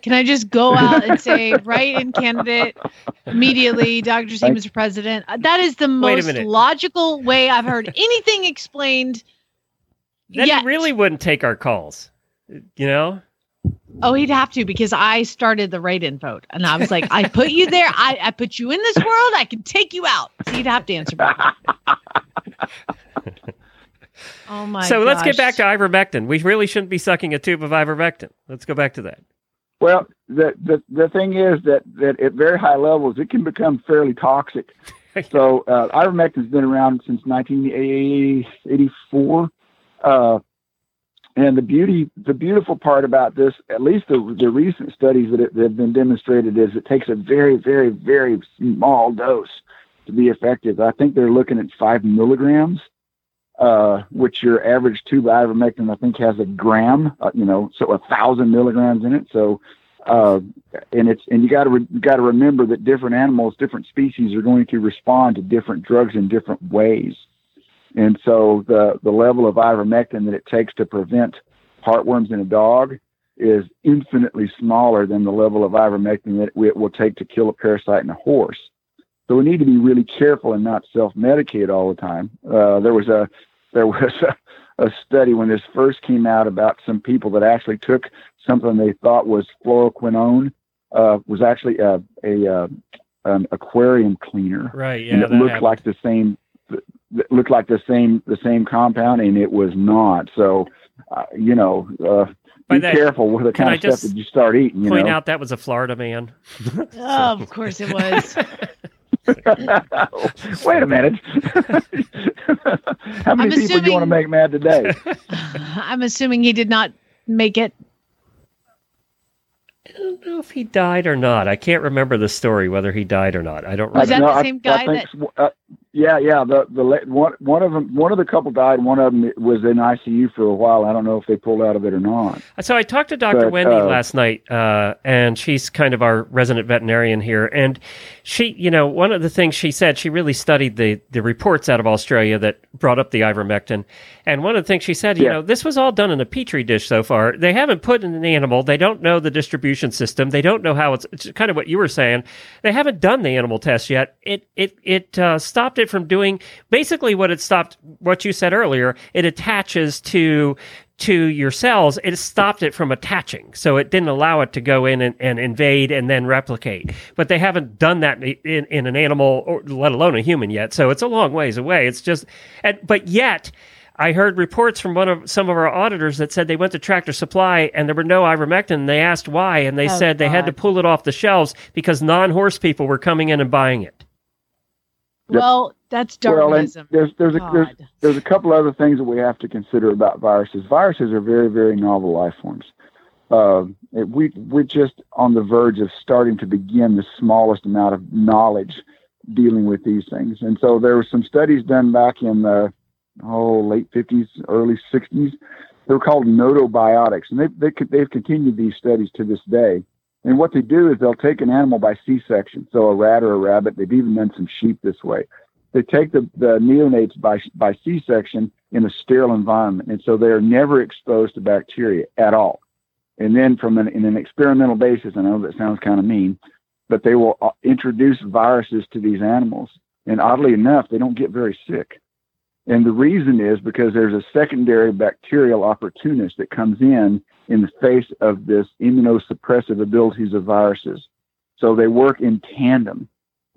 Can I just go out and say, write in candidate immediately, Dr. Seamans for president? That is the most logical way I've heard anything explained. Then yet. He really wouldn't take our calls, Oh, he'd have to, because I started the write-in vote. And I was like, I put you there. I put you in this world. I can take you out. So he'd have to answer back. Oh, my God. So let's get back to ivermectin. We really shouldn't be sucking a tube of ivermectin. Let's go back to that. Well, the thing is that at very high levels, it can become fairly toxic. So ivermectin has been around since 1984. And the beautiful part about this, at least the recent studies that have been demonstrated, is it takes a very, very, very small dose to be effective. I think they're looking at 5 milligrams. Which your average tube of ivermectin, I think, has a gram, 1,000 milligrams in it. So, and you got to remember that different animals, different species are going to respond to different drugs in different ways. And so the level of ivermectin that it takes to prevent heartworms in a dog is infinitely smaller than the level of ivermectin that it will take to kill a parasite in a horse. So we need to be really careful and not self-medicate all the time. There was a study when this first came out about some people that actually took something they thought was fluoroquinone, was actually an aquarium cleaner. Right. Yeah. And it looked happened. Like the same. looked like the same compound, and it was not. So, be careful with the kind of stuff that you start eating. Point out that was a Florida man. Oh, of course it was. Wait a minute. How many people do you want to make mad today? I'm assuming he did not make it. I don't know if he died or not. I can't remember the story whether he died or not. I don't remember. Was that the same guy? Yeah. One of the couple died. One of them was in ICU for a while. I don't know if they pulled out of it or not. So I talked to Dr. Wendy last night, and she's kind of our resident veterinarian here. And she, one of the things she said, she really studied the reports out of Australia that brought up the ivermectin. And one of the things she said, this was all done in a Petri dish so far. They haven't put in an animal. They don't know the distribution system. They don't know how it's kind of what you were saying. They haven't done the animal test yet. It stopped it from doing basically what you said earlier. It attaches to your cells. It stopped it from attaching, so it didn't allow it to go in and invade and then replicate. But they haven't done that in an animal, or let alone a human yet, so it's a long ways away. It's just, but yet I heard reports from some of our auditors that said they went to Tractor Supply and there were no ivermectin, and they asked why, and they said they had to pull it off the shelves because non-horse people were coming in and buying it. Well, that's Darwinism. Well, there's a couple other things that we have to consider about viruses. Viruses are very, very novel life forms. We're just on the verge of starting to begin the smallest amount of knowledge dealing with these things. And so there were some studies done back in the late 50s, early 60s. They were called notobiotics, and they've continued these studies to this day. And what they do is they'll take an animal by C-section, so a rat or a rabbit. They've even done some sheep this way. They take the neonates by C-section in a sterile environment, and so they are never exposed to bacteria at all. And then in an experimental basis, I know that sounds kind of mean, but they will introduce viruses to these animals. And oddly enough, they don't get very sick. And the reason is because there's a secondary bacterial opportunist that comes in the face of this immunosuppressive abilities of viruses. So they work in tandem.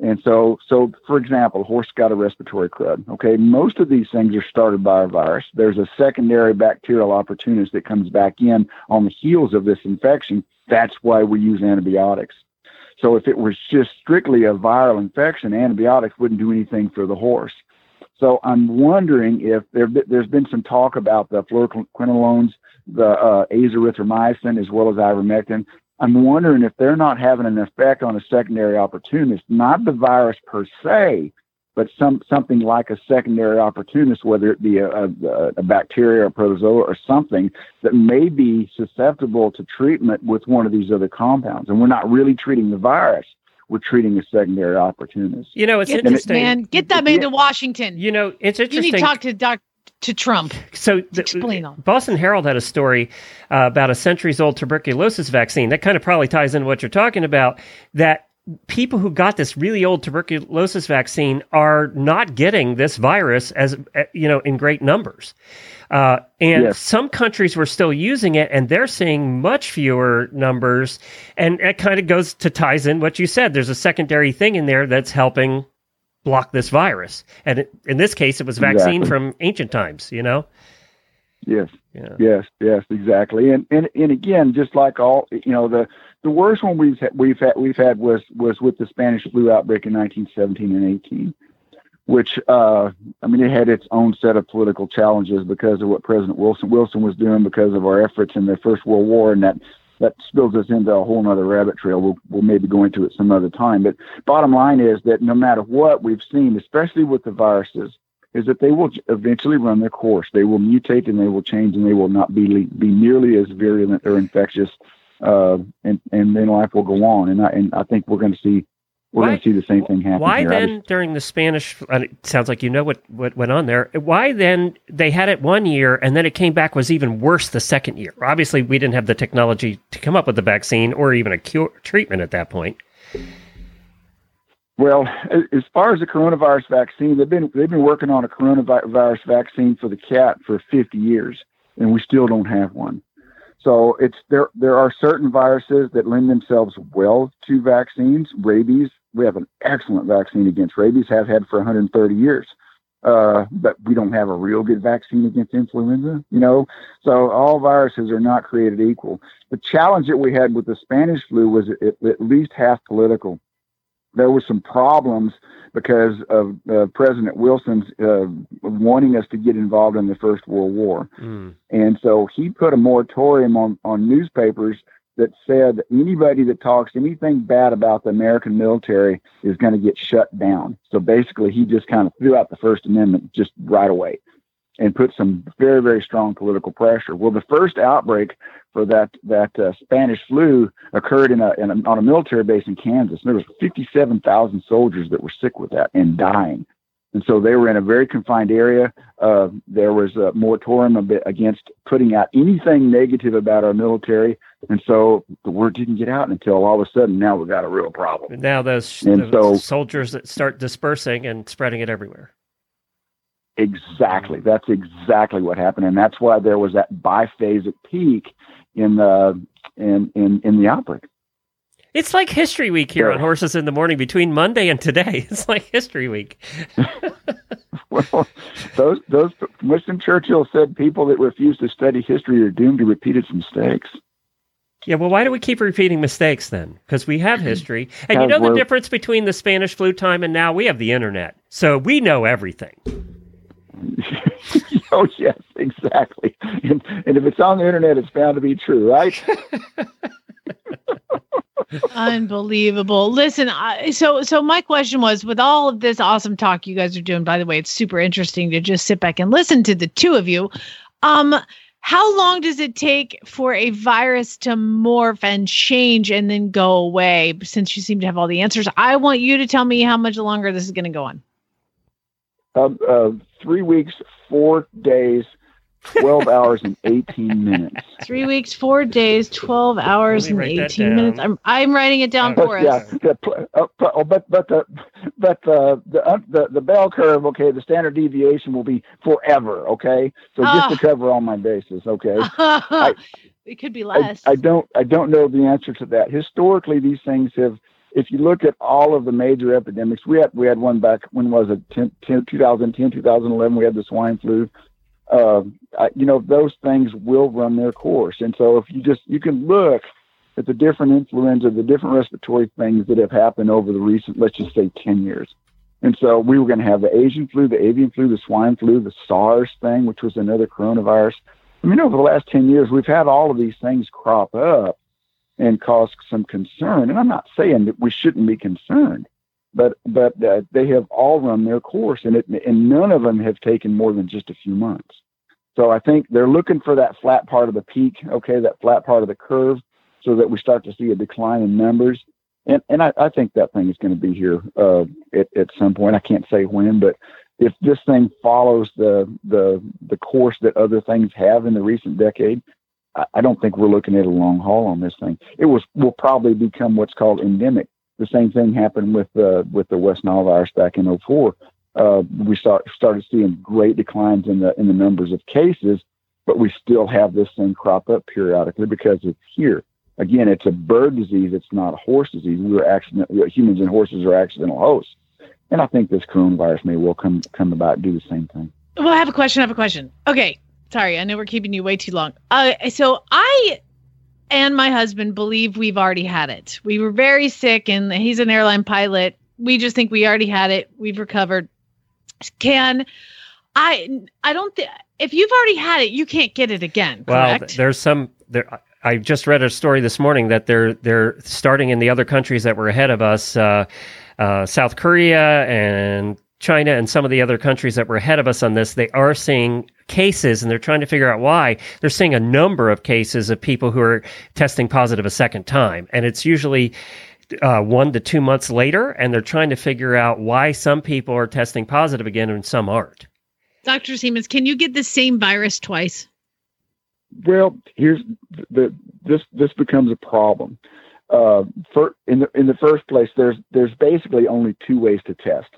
And so for example, a horse got a respiratory crud. Okay, most of these things are started by a virus. There's a secondary bacterial opportunist that comes back in on the heels of this infection. That's why we use antibiotics. So if it was just strictly a viral infection, antibiotics wouldn't do anything for the horse. So I'm wondering if there's been some talk about the fluoroquinolones, the azithromycin, as well as ivermectin. I'm wondering if they're not having an effect on a secondary opportunist, not the virus per se, but something like a secondary opportunist, whether it be a bacteria or protozoa or something that may be susceptible to treatment with one of these other compounds. And we're not really treating the virus. We're treating a secondary opportunist. It's interesting. Man, get that man to Washington. It's interesting. You need to talk to Trump. So explain on. Boston Herald had a story about a centuries-old tuberculosis vaccine. That kind of probably ties into what you're talking about, that people who got this really old tuberculosis vaccine are not getting this virus as in great numbers. Some countries were still using it, and they're seeing much fewer numbers. And it kind of ties in what you said. There's a secondary thing in there that's helping block this virus. And in this case, it was vaccine from ancient times, Yes. Yeah. Yes, exactly. And again, just like all, the worst one we've had was with the Spanish flu outbreak in 1917 and 18, which it had its own set of political challenges because of what President Wilson was doing, because of our efforts in the First World War, and that spills us into a whole other rabbit trail. We'll maybe go into it some other time. But bottom line is that no matter what we've seen, especially with the viruses, is that they will eventually run their course. They will mutate and they will change, and they will not be nearly as virulent or infectious. And then life will go on. And I think we're going to see the same thing happen. Why here. Then during the Spanish? It sounds like what went on there. Why then they had it one year, and then it came back was even worse the second year. Obviously, we didn't have the technology to come up with a vaccine or even a cure treatment at that point. Well, as far as the coronavirus vaccine, they've been working on a coronavirus vaccine for the cat for 50 years, and we still don't have one. So there are certain viruses that lend themselves well to vaccines. Rabies, we have an excellent vaccine against rabies, have had for 130 years. but we don't have a real good vaccine against influenza, you know. So all viruses are not created equal. The challenge that we had with the Spanish flu was at least half political. There were some problems because of President Wilson's wanting us to get involved in the First World War. Mm. And so he put a moratorium on newspapers that said that anybody that talks anything bad about the American military is going to get shut down. So basically he just kind of threw out the First Amendment just right away and put some very, very strong political pressure. Well, the first outbreak for that Spanish flu occurred on a military base in Kansas. And there was 57,000 soldiers that were sick with that and dying. And so they were in a very confined area. There was a moratorium against putting out anything negative about our military. And so the word didn't get out until all of a sudden now we've got a real problem. Now those soldiers that start dispersing and spreading it everywhere. Exactly. That's exactly what happened. And that's why there was that biphasic peak in the outbreak. It's like History Week here on Horses in the Morning between Monday and today. It's like History Week. Well, those Winston Churchill said people that refuse to study history are doomed to repeat its mistakes. Yeah, well, why do we keep repeating mistakes then? Because we have history. And you know the difference between the Spanish flu time and now? We have the internet. So we know everything. Oh, yes, exactly. And if it's on the internet, it's bound to be true, right? Unbelievable. Listen, so my question was, with all of this awesome talk you guys are doing, by the way, it's super interesting to just sit back and listen to the two of you. How long does it take for a virus to morph and change and then go away? Since you seem to have all the answers, I want you to tell me how much longer this is going to go on. 3 weeks, 4 days, 12 hours and 18 minutes. 3 weeks, 4 days, 12 hours and 18 minutes. I'm writing it down for us. Yeah, but the bell curve, okay, the standard deviation will be forever, okay? So just to cover all my bases, okay? It could be less. I don't know the answer to that. Historically, these things have, if you look at all of the major epidemics, we had one back, when was it, 2010, 2011, we had the swine flu. You know, those things will run their course. And so if you can look at the different influenza, the different respiratory things that have happened over the recent, let's just say 10 years. And so we were going to have the Asian flu, the avian flu, the swine flu, the SARS thing, which was another coronavirus. I mean, over the last 10 years, we've had all of these things crop up and cause some concern. And I'm not saying that we shouldn't be concerned, but they have all run their course, and none of them have taken more than just a few months. So I think they're looking for that flat part of the peak, okay, that flat part of the curve, so that we start to see a decline in numbers. And I think that thing is going to be here at some point. I can't say when, but if this thing follows the course that other things have in the recent decade, I don't think we're looking at a long haul on this thing. Will probably become what's called endemic. The same thing happened with the West Nile virus back in 2004. We started seeing great declines in the numbers of cases, but we still have this thing crop up periodically because it's here. Again, it's a bird disease. It's not a horse disease. Humans and horses are accidental hosts. And I think this coronavirus may well come about and do the same thing. Well, I have a question. Okay. Sorry. I know we're keeping you way too long. So I and my husband believe we've already had it. We were very sick, and he's an airline pilot. We just think we already had it. We've recovered. I don't think, if you've already had it, you can't get it again, correct? Well, I just read a story this morning that they're starting in the other countries that were ahead of us, South Korea and China and some of the other countries that were ahead of us on this. They are seeing cases, and they're trying to figure out why. They're seeing a number of cases of people who are testing positive a second time, and it's usually 1 to 2 months later, and they're trying to figure out why some people are testing positive again and some aren't. Dr. Seamans, can you get the same virus twice? Well, here's this becomes a problem. In the first place, there's basically only two ways to test.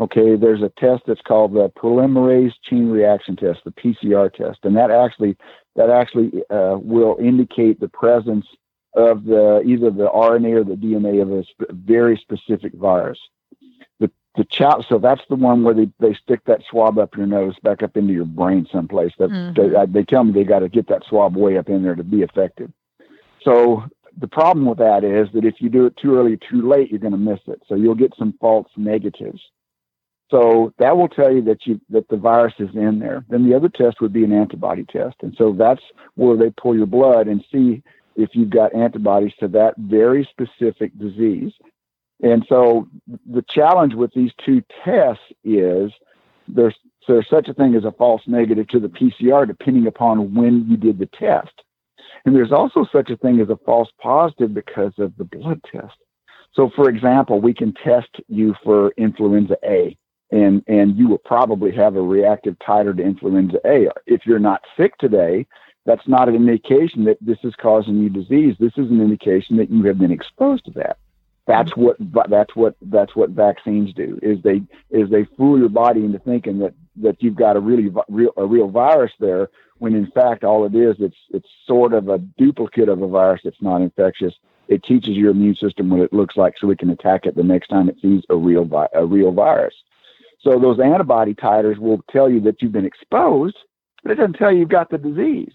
Okay, there's a test that's called the polymerase chain reaction test, the PCR test, and that actually will indicate the presence of either the RNA or the DNA of a very specific virus. The the chop. So that's the one where they stick that swab up your nose, back up into your brain someplace. That they tell me they got to get that swab way up in there to be effective. So the problem with that is that if you do it too early, too late, you're going to miss it. So you'll get some false negatives. So that will tell you that the virus is in there. Then the other test would be an antibody test. And so that's where they pull your blood and see if you've got antibodies to that very specific disease. And so the challenge with these two tests is there's such a thing as a false negative to the PCR, depending upon when you did the test. And there's also such a thing as a false positive because of the blood test. So, for example, we can test you for influenza A, and you will probably have a reactive titer to influenza A. If you're not sick today, that's not an indication that this is causing you disease. This is an indication that you have been exposed to that. That's what vaccines do, is they fool your body into thinking that you've got a real virus there, when in fact all it is, it's sort of a duplicate of a virus that's not infectious. It teaches your immune system what it looks like so we can attack it the next time it sees a real virus. So those antibody titers will tell you that you've been exposed, but it doesn't tell you you've got the disease.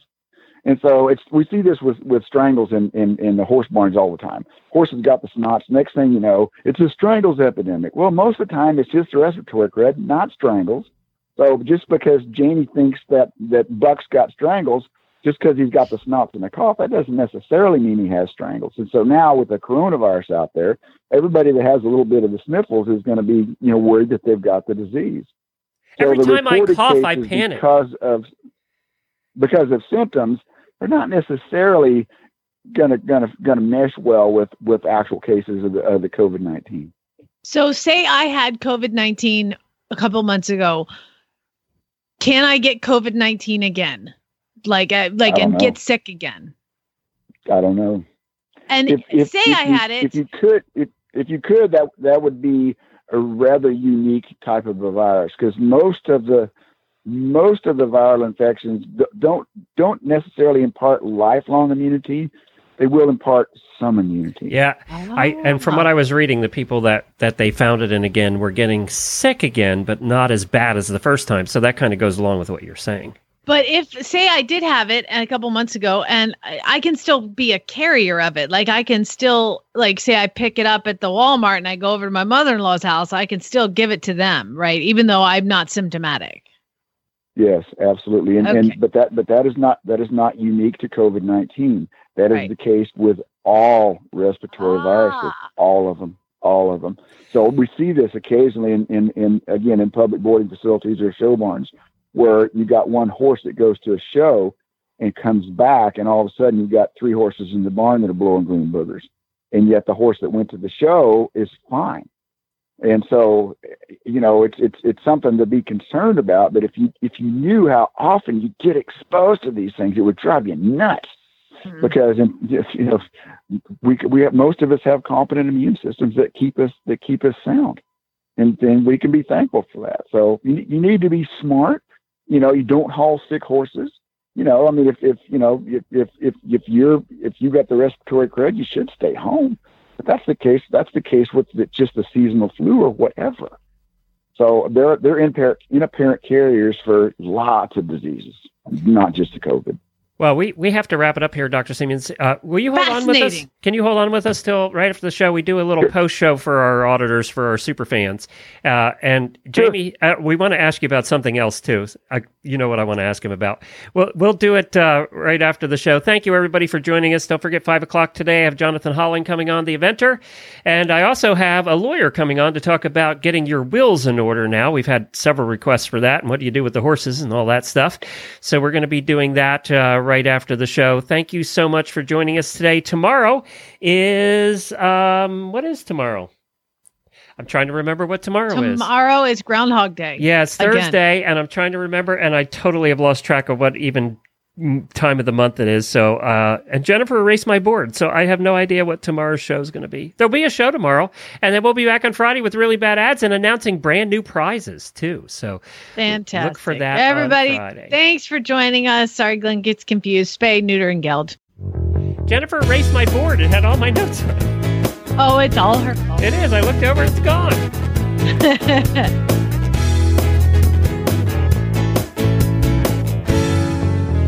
And so we see this with strangles in the horse barns all the time. Horses got the snots. Next thing you know, it's a strangles epidemic. Well, most of the time it's just a respiratory crud, not strangles. So just because Jamie thinks that Buck's got strangles, just because he's got the snots and the cough, that doesn't necessarily mean he has strangles. And so now with the coronavirus out there, everybody that has a little bit of the sniffles is going to be worried that they've got the disease. So every time I cough, I panic. Because of symptoms, they're not necessarily going to mesh well with actual cases of the COVID-19. So say I had COVID-19 a couple months ago. Can I get COVID-19 again? I don't know. Get sick again? I don't know. And if you could, that would be a rather unique type of a virus, because most of the viral infections don't necessarily impart lifelong immunity. They will impart some immunity. Yeah. From what I was reading, the people that they found it in again were getting sick again, but not as bad as the first time. So that kind of goes along with what you're saying. But say I did have it a couple months ago, and I can still be a carrier of it. Like I can still, say I pick it up at the Walmart and I go over to my mother-in-law's house, I can still give it to them, right? Even though I'm not symptomatic. Yes, absolutely. But that is not unique to COVID-19. That is the case with all respiratory viruses, all of them. So we see this occasionally in public boarding facilities or show barns, where you got one horse that goes to a show and comes back, and all of a sudden you got three horses in the barn that are blowing green boogers. And yet the horse that went to the show is fine. And so, it's something to be concerned about. But if you knew how often you get exposed to these things, it would drive you nuts. Mm-hmm. Because we have, most of us have competent immune systems that keep us sound, and then we can be thankful for that. So you need to be smart. You don't haul sick horses. If you got the respiratory crud, you should stay home. But that's the case with just the seasonal flu or whatever. So they're inapparent carriers for lots of diseases, not just the COVID. Well, we have to wrap it up here, Dr. Seamans. Will you hold on with us? Can you hold on with us till right after the show? We do a little post-show for our auditors, for our super fans. And Jamie, we want to ask you about something else, too. You know what I want to ask him about. Well, we'll do it right after the show. Thank you, everybody, for joining us. Don't forget, 5 o'clock today, I have Jonathan Hollings coming on, the inventor. And I also have a lawyer coming on to talk about getting your wills in order now. We've had several requests for that, and what do you do with the horses and all that stuff. So we're going to be doing that right after the show. Thank you so much for joining us today. Tomorrow is... what is tomorrow? I'm trying to remember what tomorrow is. Tomorrow is Groundhog Day. Yeah, it's Thursday, and I'm trying to remember, and I totally have lost track of what even time of the month it is. So, and Jennifer erased my board, so I have no idea what tomorrow's show is going to be. There'll be a show tomorrow, and then we'll be back on Friday with really bad ads and announcing brand new prizes, too. So, fantastic. Look for that. Everybody, thanks for joining us. Sorry, Glenn gets confused. Spay, neuter, and geld. Jennifer erased my board. It had all my notes on it. Oh, it's all her fault. It is. I looked over. It's gone.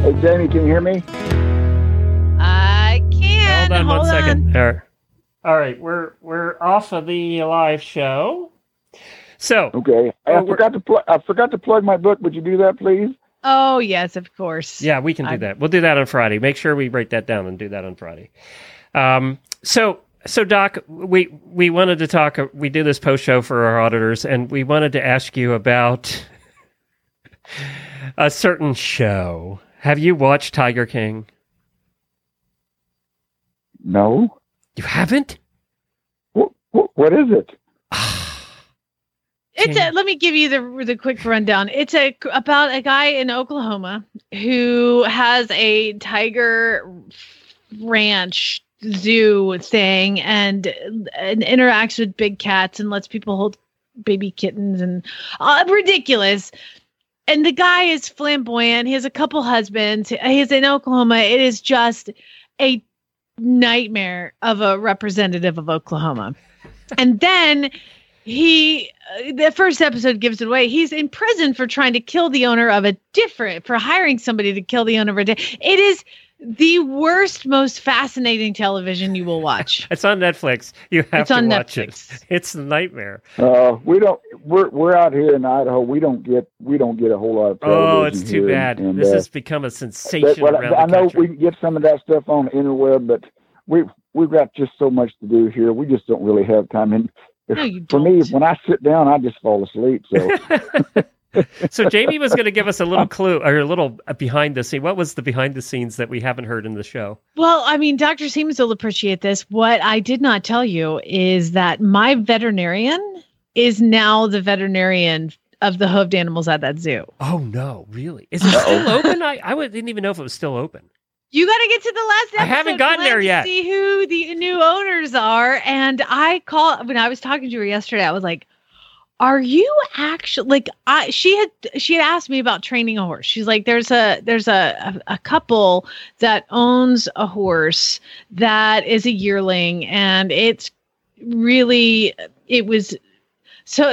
Hey, Jamie, can you hear me? I can. Hold on one second. There. All right, we're off of the live show. So okay, I forgot to plug my book. Would you do that, please? Oh yes, of course. Yeah, we can do that. We'll do that on Friday. Make sure we write that down and do that on Friday. So Doc, we wanted to talk. We did this post show for our auditors, and we wanted to ask you about a certain show. Have you watched Tiger King? No. You haven't? What is it? Let me give you the quick rundown. It's about a guy in Oklahoma who has a tiger ranch zoo thing and interacts with big cats and lets people hold baby kittens and ridiculous. And the guy is flamboyant. He has a couple husbands. He's in Oklahoma. It is just a nightmare of a representative of Oklahoma. And then the first episode gives it away. He's in prison for trying to kill the owner of for hiring somebody to kill the owner of a different. It is the worst, most fascinating television you will watch. It's on Netflix. You have to watch it. It's a nightmare. We're out here in Idaho. We don't get a whole lot of television. Oh, it's too bad. And this has become a sensation around the country. I know we can get some of that stuff on the interweb, but we've got just so much to do here. We just don't really have time. And for me, when I sit down, I just fall asleep. So. So Jamie was going to give us a little clue or a little behind the scene. What was the behind the scenes that we haven't heard in the show? Well, I mean, Dr. Seamans will appreciate this. What I did not tell you is that my veterinarian is now the veterinarian of the hoofed animals at that zoo. Oh no, really? Is it still open? I didn't even know if it was still open. You got to get to the last episode. I haven't gotten there yet. To see who the new owners are. And when I was talking to her yesterday, I was like, are you actually she had asked me about training a horse. She's like, there's a couple that owns a horse that is a yearling, and so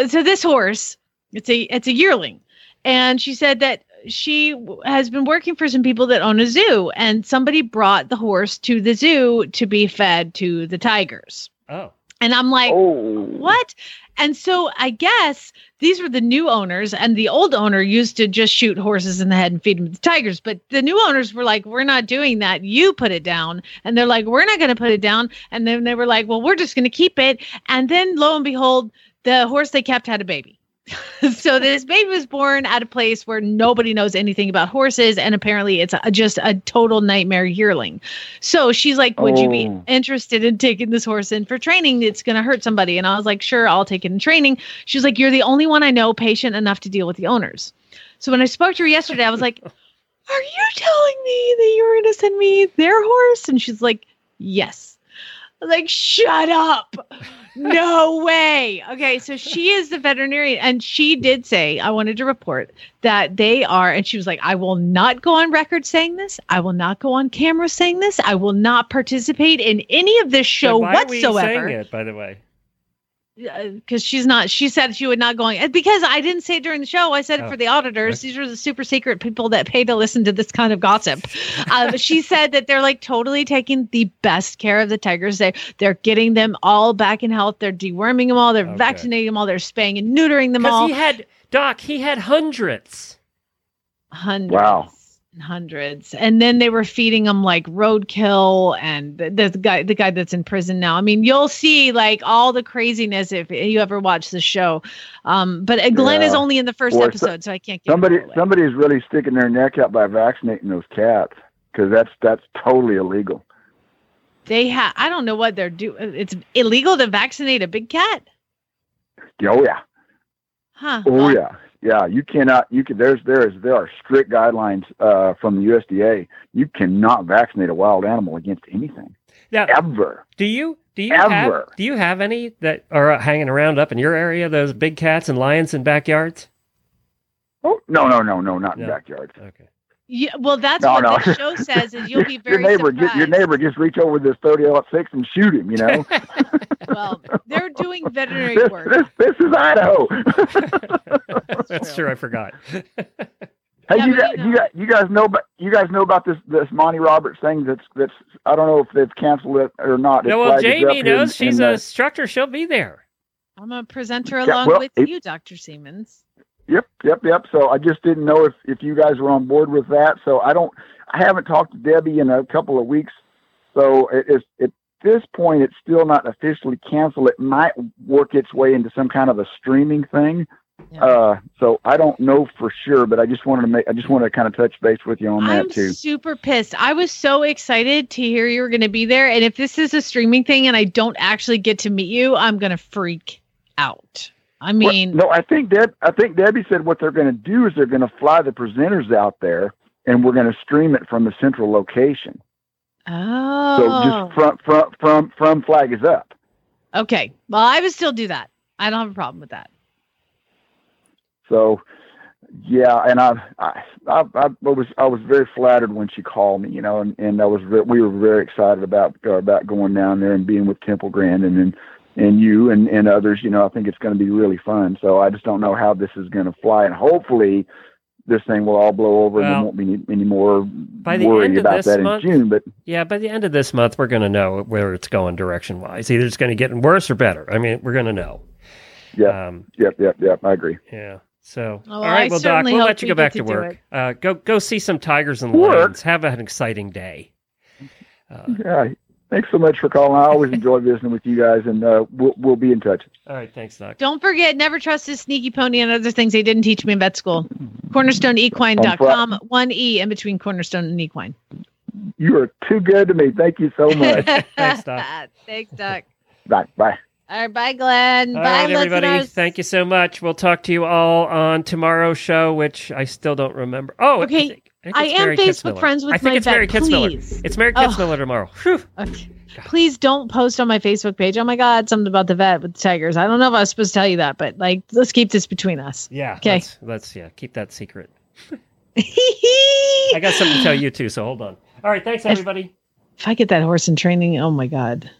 this horse, it's a yearling. And she said that she has been working for some people that own a zoo, and somebody brought the horse to the zoo to be fed to the tigers. Oh. And I'm like, what? And so I guess these were the new owners, and the old owner used to just shoot horses in the head and feed them to the tigers. But the new owners were like, we're not doing that. You put it down. And they're like, we're not going to put it down. And then they were like, well, we're just going to keep it. And then lo and behold, the horse they kept had a baby. So this baby was born at a place where nobody knows anything about horses, and apparently it's just a total nightmare yearling. So she's like, would you be interested in taking this horse in for training? It's going to hurt somebody. And I was like, sure, I'll take it in training. She's like, you're the only one I know patient enough to deal with the owners. So when I spoke to her yesterday, I was like, are you telling me that you were going to send me their horse? And she's like, yes. I was like, shut up. No way. Okay, so she is the veterinarian, and she did say, I wanted to report that they are, and she was like, I will not go on record saying this. I will not go on camera saying this. I will not participate in any of this show whatsoever. Why are we saying it, by the way? Because she said she would not go on, because I didn't say it during the show. I said it for the auditors. These are the super secret people that pay to listen to this kind of gossip. She said that they're like totally taking the best care of the tigers. They're getting them all back in health. They're deworming them all. They're vaccinating them all. They're spaying and neutering them all. Because he had hundreds. Wow. Hundreds. And then they were feeding them like roadkill, and the guy that's in prison now. I mean, you'll see like all the craziness if you ever watch the show. But Glenn is only in the first episode, so I can't get somebody's really sticking their neck out by vaccinating those cats, because that's totally illegal. I don't know what they're doing. It's illegal to vaccinate a big cat. Oh yeah. Huh. Oh well, yeah. Yeah, you cannot. There are strict guidelines from the USDA. You cannot vaccinate a wild animal against anything. Now, ever. Do you have any that are hanging around up in your area? Those big cats and lions in backyards? Oh no, not in backyards. Okay. Yeah, well, what the show says is you'll be very surprised. Your neighbor just reach over this .30-06 and shoot him, you know? Well, they're doing veterinary work. This is Idaho. That's true. I forgot. Hey, yeah, you guys know about this Monty Roberts thing that's I don't know if they've canceled it or not. No, well, Jamie knows. She's an instructor. She'll be there. I'm a presenter along with you, Dr. Seamans. Yep. So I just didn't know if you guys were on board with that. So I haven't talked to Debbie in a couple of weeks. So it's at this point, it's still not officially canceled. It might work its way into some kind of a streaming thing. Yeah. So I don't know for sure, but I just wanted to kind of touch base with you on that too. I'm super pissed. I was so excited to hear you were going to be there. And if this is a streaming thing and I don't actually get to meet you, I'm going to freak out. I mean, well, no, I think Debbie said what they're going to do is they're going to fly the presenters out there and we're going to stream it from the central location. Oh, so just from Flag Is Up. Okay. Well, I would still do that. I don't have a problem with that. So, yeah, and I was very flattered when she called me, you know, and we were very excited about going down there and being with Temple Grand and you and others, you know. I think it's going to be really fun. So I just don't know how this is going to fly, and hopefully this thing will all blow over and there won't be any more worry about that month, in June. But yeah, by the end of this month, we're going to know where it's going direction wise. Either it's going to get worse or better. I mean, we're going to know. Yeah. Yep. I agree. Yeah. So, all right, well, Doc, we'll let you go back to work. Go see some tigers and lions. Have an exciting day. Yeah, thanks so much for calling. I always enjoy visiting with you guys, and we'll be in touch. All right, thanks, Doc. Don't forget, never trust his sneaky pony and other things they didn't teach me in vet school. CornerstoneEquine.com, one E in between Cornerstone and Equine. You are too good to me. Thank you so much. Thanks, Doc. Thanks, Doc. Bye. All right, bye, Glenn. All right, everybody. Listeners. Thank you so much. We'll talk to you all on tomorrow's show, which I still don't remember. Oh, okay. I am Facebook friends with my vet. I think it's Mary Kitzmiller. It's Mary Kitzmiller tomorrow. Okay. Please don't post on my Facebook page. Oh my God, something about the vet with the tigers. I don't know if I was supposed to tell you that, but let's keep this between us. Yeah. Okay. Let's keep that secret. I got something to tell you too, so hold on. All right, thanks everybody. If I get that horse in training, oh my God.